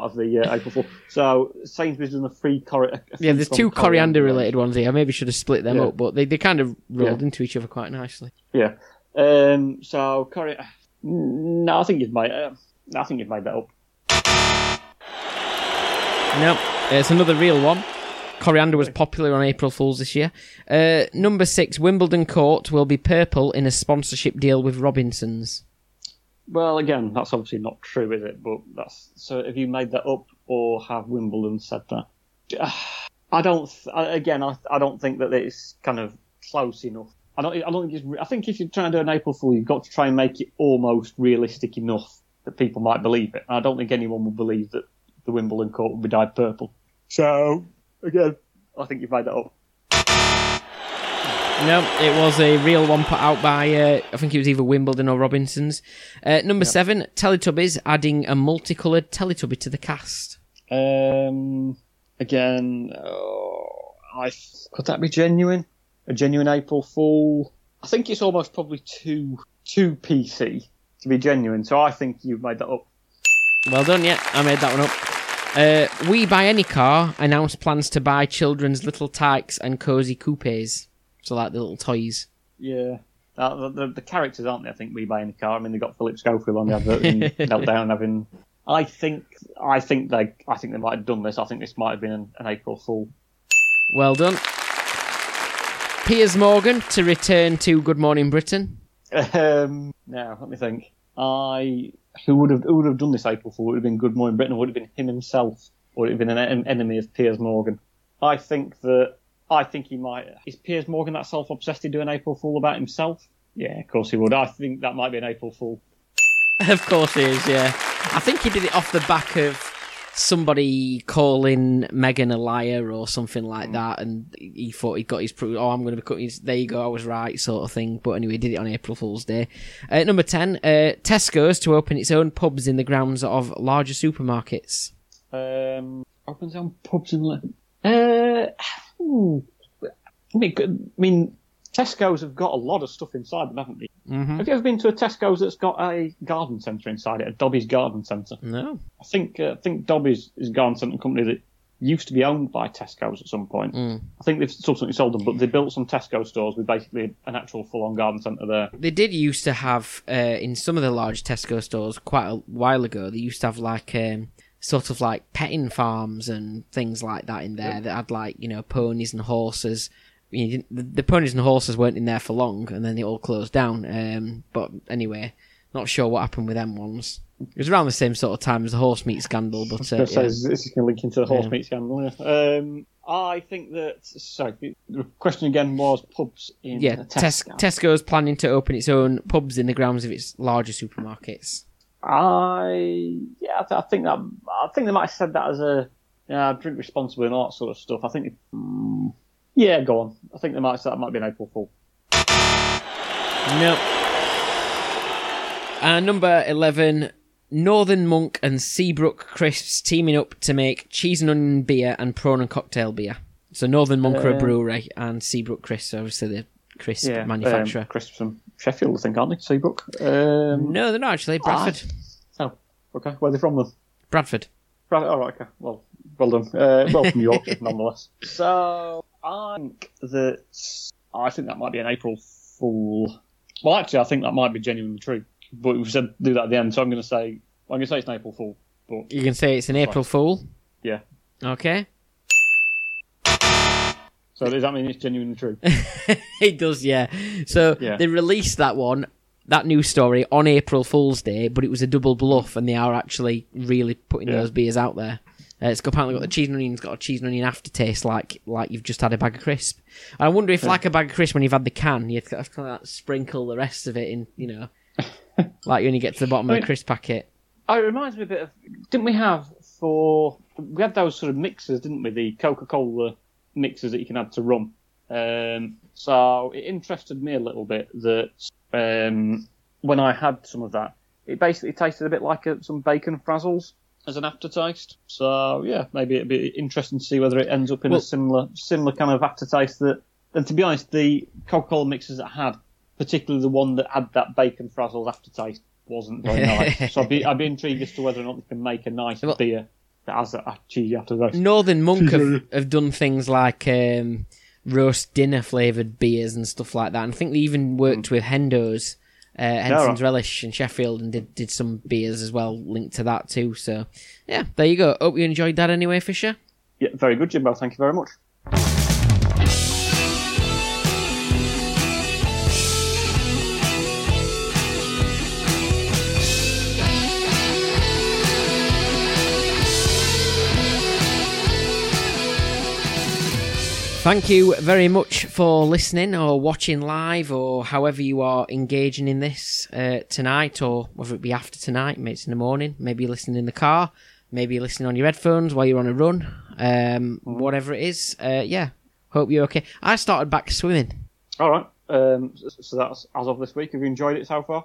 of the April Fool. So Sainsbury's done a free coriander. Yeah, there's two coriander-related ones here. I maybe should have split them up, but they kind of rolled into each other quite nicely. Yeah. So coriander. No, I think you've made that up. No, it's another real one. Coriander was popular on April Fool's this year. Number 6, Wimbledon Court will be purple in a sponsorship deal with Robinson's. Well, again, that's obviously not true, is it? But so have you made that up, or have Wimbledon said that? I don't think that it's kind of close enough. I think if you're trying to do an April Fool, you've got to try and make it almost realistic enough that people might believe it. And I don't think anyone would believe that the Wimbledon Court would be dyed purple. So, again, I think you've made that up. No, it was a real one put out by, I think it was either Wimbledon or Robinson's. Number 7, Teletubbies adding a multicoloured Teletubby to the cast. Could that be genuine? A genuine April Fool? I think it's almost probably too PC to be genuine, so I think you've made that up. Well done, yeah, I made that one up. We Buy Any Car announced plans to buy children's little tykes and cosy coupes. So, like, the little toys. Yeah. The characters, aren't they, I think, We Buy Any Car? I mean, they got Philip Schofield on the advert and Meltdown having... I think they might have done this. I think this might have been an April Fool. Well done. Piers Morgan to return to Good Morning Britain. Now, let me think. Who would have done this April Fool? Would it have been Good Morning Britain, or would it have been him himself? Or would it have been an enemy of Piers Morgan? I think he might. Is Piers Morgan that self-obsessed to do an April Fool about himself? Yeah, of course he would. I think that might be an April Fool. Of course he is, yeah. I think he did it off the back of somebody calling Meghan a liar or something like that, and he thought he'd got his proof. Oh, I'm going to be cutting his... There you go, I was right, sort of thing. But anyway, he did it on April Fool's Day. Number 10, Tesco's to open its own pubs in the grounds of larger supermarkets. Opens own pubs in... I mean, Tesco's have got a lot of stuff inside them, haven't they? Mm-hmm. Have you ever been to a Tesco's that's got a garden centre inside it, a Dobby's Garden Centre? No. I think Dobby's is a garden centre company that used to be owned by Tesco's at some point. Mm. I think they've subsequently sold them, but they built some Tesco stores with basically an actual full-on garden centre there. They did used to have, in some of the large Tesco stores quite a while ago, they used to have like... sort of like petting farms and things like that in there that had like, you know, ponies and horses. The ponies and horses weren't in there for long and then they all closed down. But anyway, not sure what happened with them ones. It was around the same sort of time as the horse meat scandal. But this is going to link into the horse meat scandal. Yeah. I think that... Sorry, the question again was pubs in Tesco. Tesco's planning to open its own pubs in the grounds of its larger supermarkets. I think they might have said that as a drink responsibly and all that sort of stuff. I think they, go on. I think they might have said that might be an April Fool. No. Number 11, Northern Monk and Seabrook Crisps teaming up to make cheese and onion beer and prawn and cocktail beer. So Northern Monk are a brewery and Seabrook Crisps, obviously the crisp manufacturer. Crisps from Sheffield, I think, aren't they? Seabrook? No, they're not actually. Bradford. Oh, okay. Where are they from then? Bradford. Bradford. All right, okay. Well done. From Yorkshire, nonetheless. So, I think that might be an April Fool. Well, actually, I think that might be genuinely true. But we said do that at the end, so I'm going to say it's an April Fool. But you can say it's an April Fool? Yeah. Okay. So does that mean it's genuinely true? It does, yeah. So they released that news story on April Fool's Day, but it was a double bluff, and they are actually really putting those beers out there. It's apparently got the cheese and onion. It's got a cheese and onion aftertaste, like you've just had a bag of crisp. And I wonder if, like a bag of crisp, when you've had the can, you have to sprinkle the rest of it in, you know, like when you get to the bottom of a crisp packet. Oh, it reminds me a bit of... Didn't we have we had those sort of mixers, didn't we? The Coca-Cola mixers that you can add to rum. So it interested me a little bit that when I had some of that, it basically tasted a bit like some bacon frazzles as an aftertaste. So yeah, maybe it'd be interesting to see whether it ends up in a similar kind of aftertaste. That, and to be honest, the Coca-Cola mixers that I had, particularly the one that had that bacon frazzles aftertaste, wasn't very nice. So I'd be intrigued as to whether or not they can make a nice beer that has a cheesy aftertaste. Northern Monk have done things like roast dinner flavoured beers and stuff like that. And I think they even worked with Hendo's, Henson's Relish in Sheffield, and did some beers as well linked to that too. So yeah, there you go. Hope you enjoyed that anyway, Fisher. Yeah, very good, Jimbo. Thank you very much. Thank you very much for listening or watching live or however you are engaging in this tonight, or whether it be after tonight, maybe it's in the morning, maybe listening in the car, maybe listening on your headphones while you're on a run, whatever it is. Yeah, hope you're okay. I started back swimming. All right. So that's as of this week. Have you enjoyed it so far?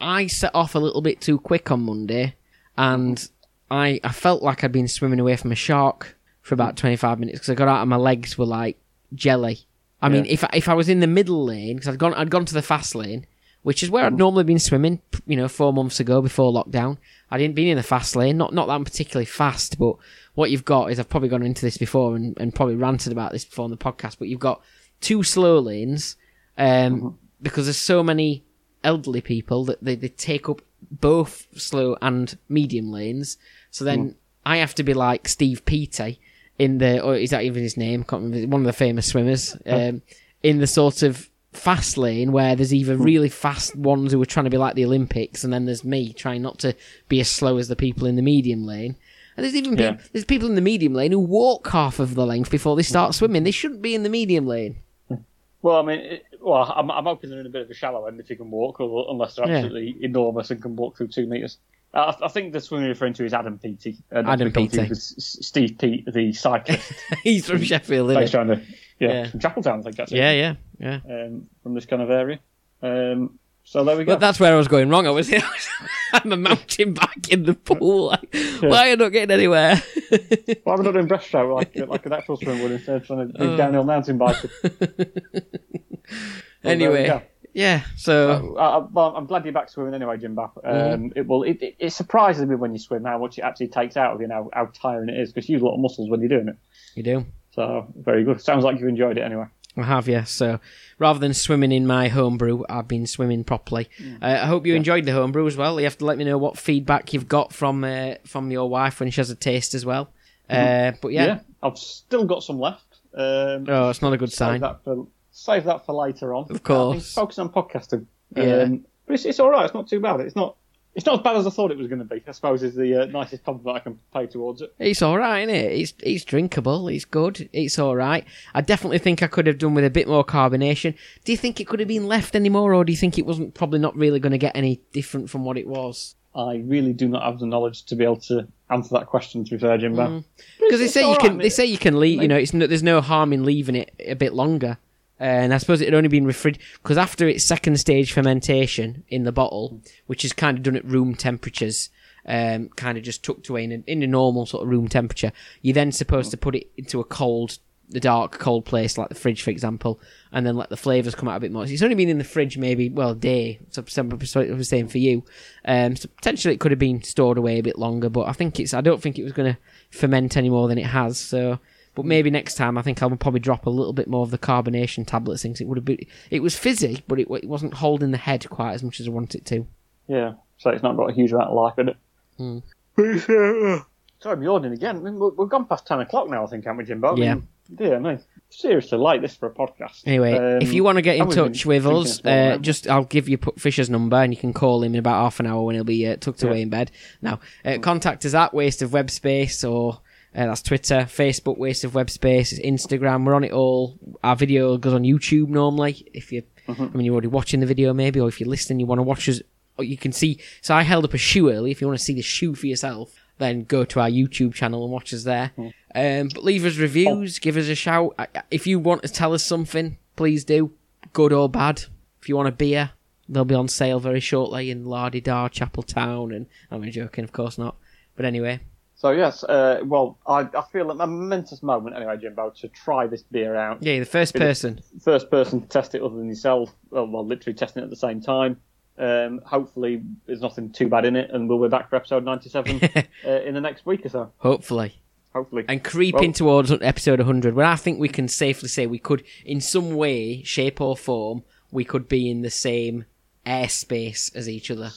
I set off a little bit too quick on Monday, and I felt like I'd been swimming away from a shark for about 25 minutes because I got out and my legs were like jelly. I mean, if I was in the middle lane, because I'd gone to the fast lane, which is where I'd normally been swimming, 4 months ago before lockdown. I didn't been in the fast lane, not that I'm particularly fast, but what you've got is, I've probably gone into this before and probably ranted about this before on the podcast, but you've got two slow lanes, because there's so many elderly people that they take up both slow and medium lanes. So then I have to be like Steve Peattie in the, or is that even his name? Can't remember. One of the famous swimmers, in the sort of fast lane where there's either really fast ones who are trying to be like the Olympics, and then there's me trying not to be as slow as the people in the medium lane. And there's even there's people in the medium lane who walk half of the length before they start swimming. They shouldn't be in the medium lane. Well, I mean, I'm hoping they're in a bit of a shallow end if you can walk, unless they're absolutely enormous and can walk through 2 meters. I think the swimmer you're referring to is Adam Peattie. Adam Peattie. Steve Peat, the cyclist. He's from Sheffield, isn't he? From Chapeltown, I think that's it. Yeah. From this kind of area. So there we go. But that's where I was going wrong. I was I'm a mountain bike in the pool. Like, why are you not getting anywhere? Why am I not doing breaststroke like an actual swimmer would instead of trying to do downhill mountain biking? Anyway. Yeah, so... I'm glad you're back swimming anyway, Jim Bapp. It surprises me when you swim how much it actually takes out of you and how tiring it is, because you use a lot of muscles when you're doing it. You do. So, very good. Sounds like you've enjoyed it anyway. I have, yeah. So, rather than swimming in my homebrew, I've been swimming properly. I hope you enjoyed the homebrew as well. You have to let me know what feedback you've got from your wife when she has a taste as well. But yeah, I've still got some left. Oh, it's not a good sign. Save that for later on. Of course. I mean, focus on podcasting. But it's all right. It's not too bad. It's not as bad as I thought it was going to be, I suppose, is the nicest compliment I can pay towards it. It's all right, isn't it? It's drinkable. It's good. It's all right. I definitely think I could have done with a bit more carbonation. Do you think it could have been left anymore, or do you think it wasn't probably not really going to get any different from what it was? I really do not have the knowledge to be able to answer that question, to be fair, Jimbo. Because they say you can leave. There's no harm in leaving it a bit longer. And I suppose it had only been refrigerated, because after its second stage fermentation in the bottle, which is kind of done at room temperatures, kind of just tucked away in a normal sort of room temperature, you're then supposed to put it into a dark, cold place, like the fridge, for example, and then let the flavours come out a bit more. So it's only been in the fridge maybe, a day, so I was saying for you. So potentially it could have been stored away a bit longer, but I don't think it was going to ferment any more than it has, so... But maybe next time, I think I would probably drop a little bit more of the carbonation tablets things. It was fizzy, but it wasn't holding the head quite as much as I want it to. Yeah, so it's not got a huge amount of life in it. Sorry, I'm yawning again. I mean, we've gone past 10 o'clock now, I think, haven't we, Jimbo? Yeah. Dear me. Seriously, like this for a podcast. Anyway, if you want to get in touch with us, I'll give you Fisher's number and you can call him in about half an hour when he'll be tucked away in bed. Now, contact us at Waste of Web Space or... that's Twitter, Facebook, Waste of Web Space, Instagram. We're on it all. Our video goes on YouTube normally. If you, you're already watching the video maybe, or if you're listening, you want to watch us. Or you can see. So I held up a shoe early. If you want to see the shoe for yourself, then go to our YouTube channel and watch us there. But leave us reviews, give us a shout. If you want to tell us something, please do, good or bad. If you want a beer, they'll be on sale very shortly in La-di-da, Chapel Town, and I'm joking, of course not. But anyway. So, yes, I feel a momentous moment, anyway, Jimbo, to try this beer out. Yeah, the first person. First person to test it other than yourself, well, literally testing it at the same time. Hopefully there's nothing too bad in it, and we'll be back for episode 97 in the next week or so. Hopefully. And creeping towards episode 100, where I think we can safely say we could, in some way, shape or form, we could be in the same airspace as each other.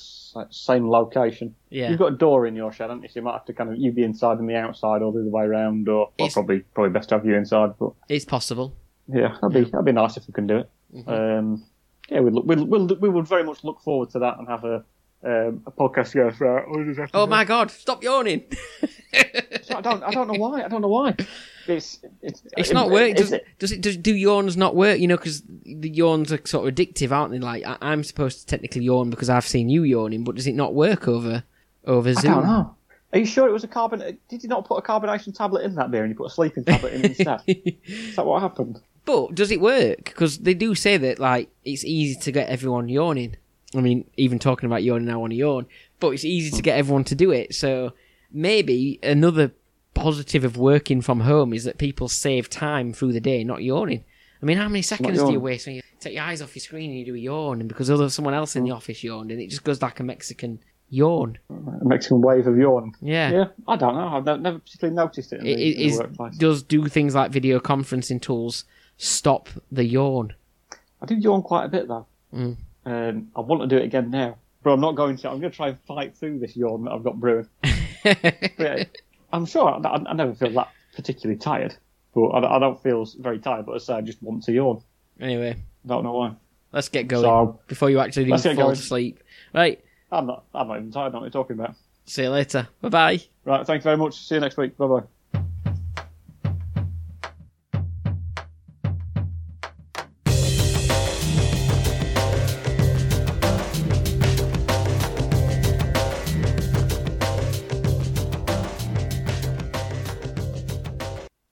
Same location. Yeah. You've got a door in your shed, haven't you? So you might have to you be inside and me outside, or the other way around, or probably best to have you inside. But it's possible. Yeah, that'd be nice if we can do it. We would very much look forward to that and have a podcast go through. Oh my God! Stop yawning. I don't know why. It's not working. Do yawns not work? Because the yawns are sort of addictive, aren't they? Like I'm supposed to technically yawn because I've seen you yawning, but does it not work over Zoom? I don't know. Are you sure it was a carbon? Did you not put a carbonation tablet in that beer and you put a sleeping tablet in instead? Is that what happened? But does it work? Because they do say that, like, it's easy to get everyone yawning. I mean, even talking about yawning, I want to yawn. But it's easy to get everyone to do it. So maybe another positive of working from home is that people save time through the day not yawning. I mean, how many seconds do you waste when you take your eyes off your screen and you do a yawn? And because although someone else in the office yawned, and it just goes like a Mexican yawn. A Mexican wave of yawn. Yeah. Yeah, I don't know. I've never particularly noticed it in the workplace. It does do things like video conferencing tools stop the yawn. I do yawn quite a bit, though. Mm. I want to do it again now, but I'm not going to. I'm going to try and fight through this yawn that I've got brewing. Yeah, I'm sure I never feel that particularly tired, but I don't feel very tired, but as I say, I just want to yawn. Anyway. I don't know why. Let's get going before you actually do fall asleep. Right. I'm not even tired, I know what you're talking about. See you later. Bye-bye. Right, thank you very much. See you next week. Bye-bye.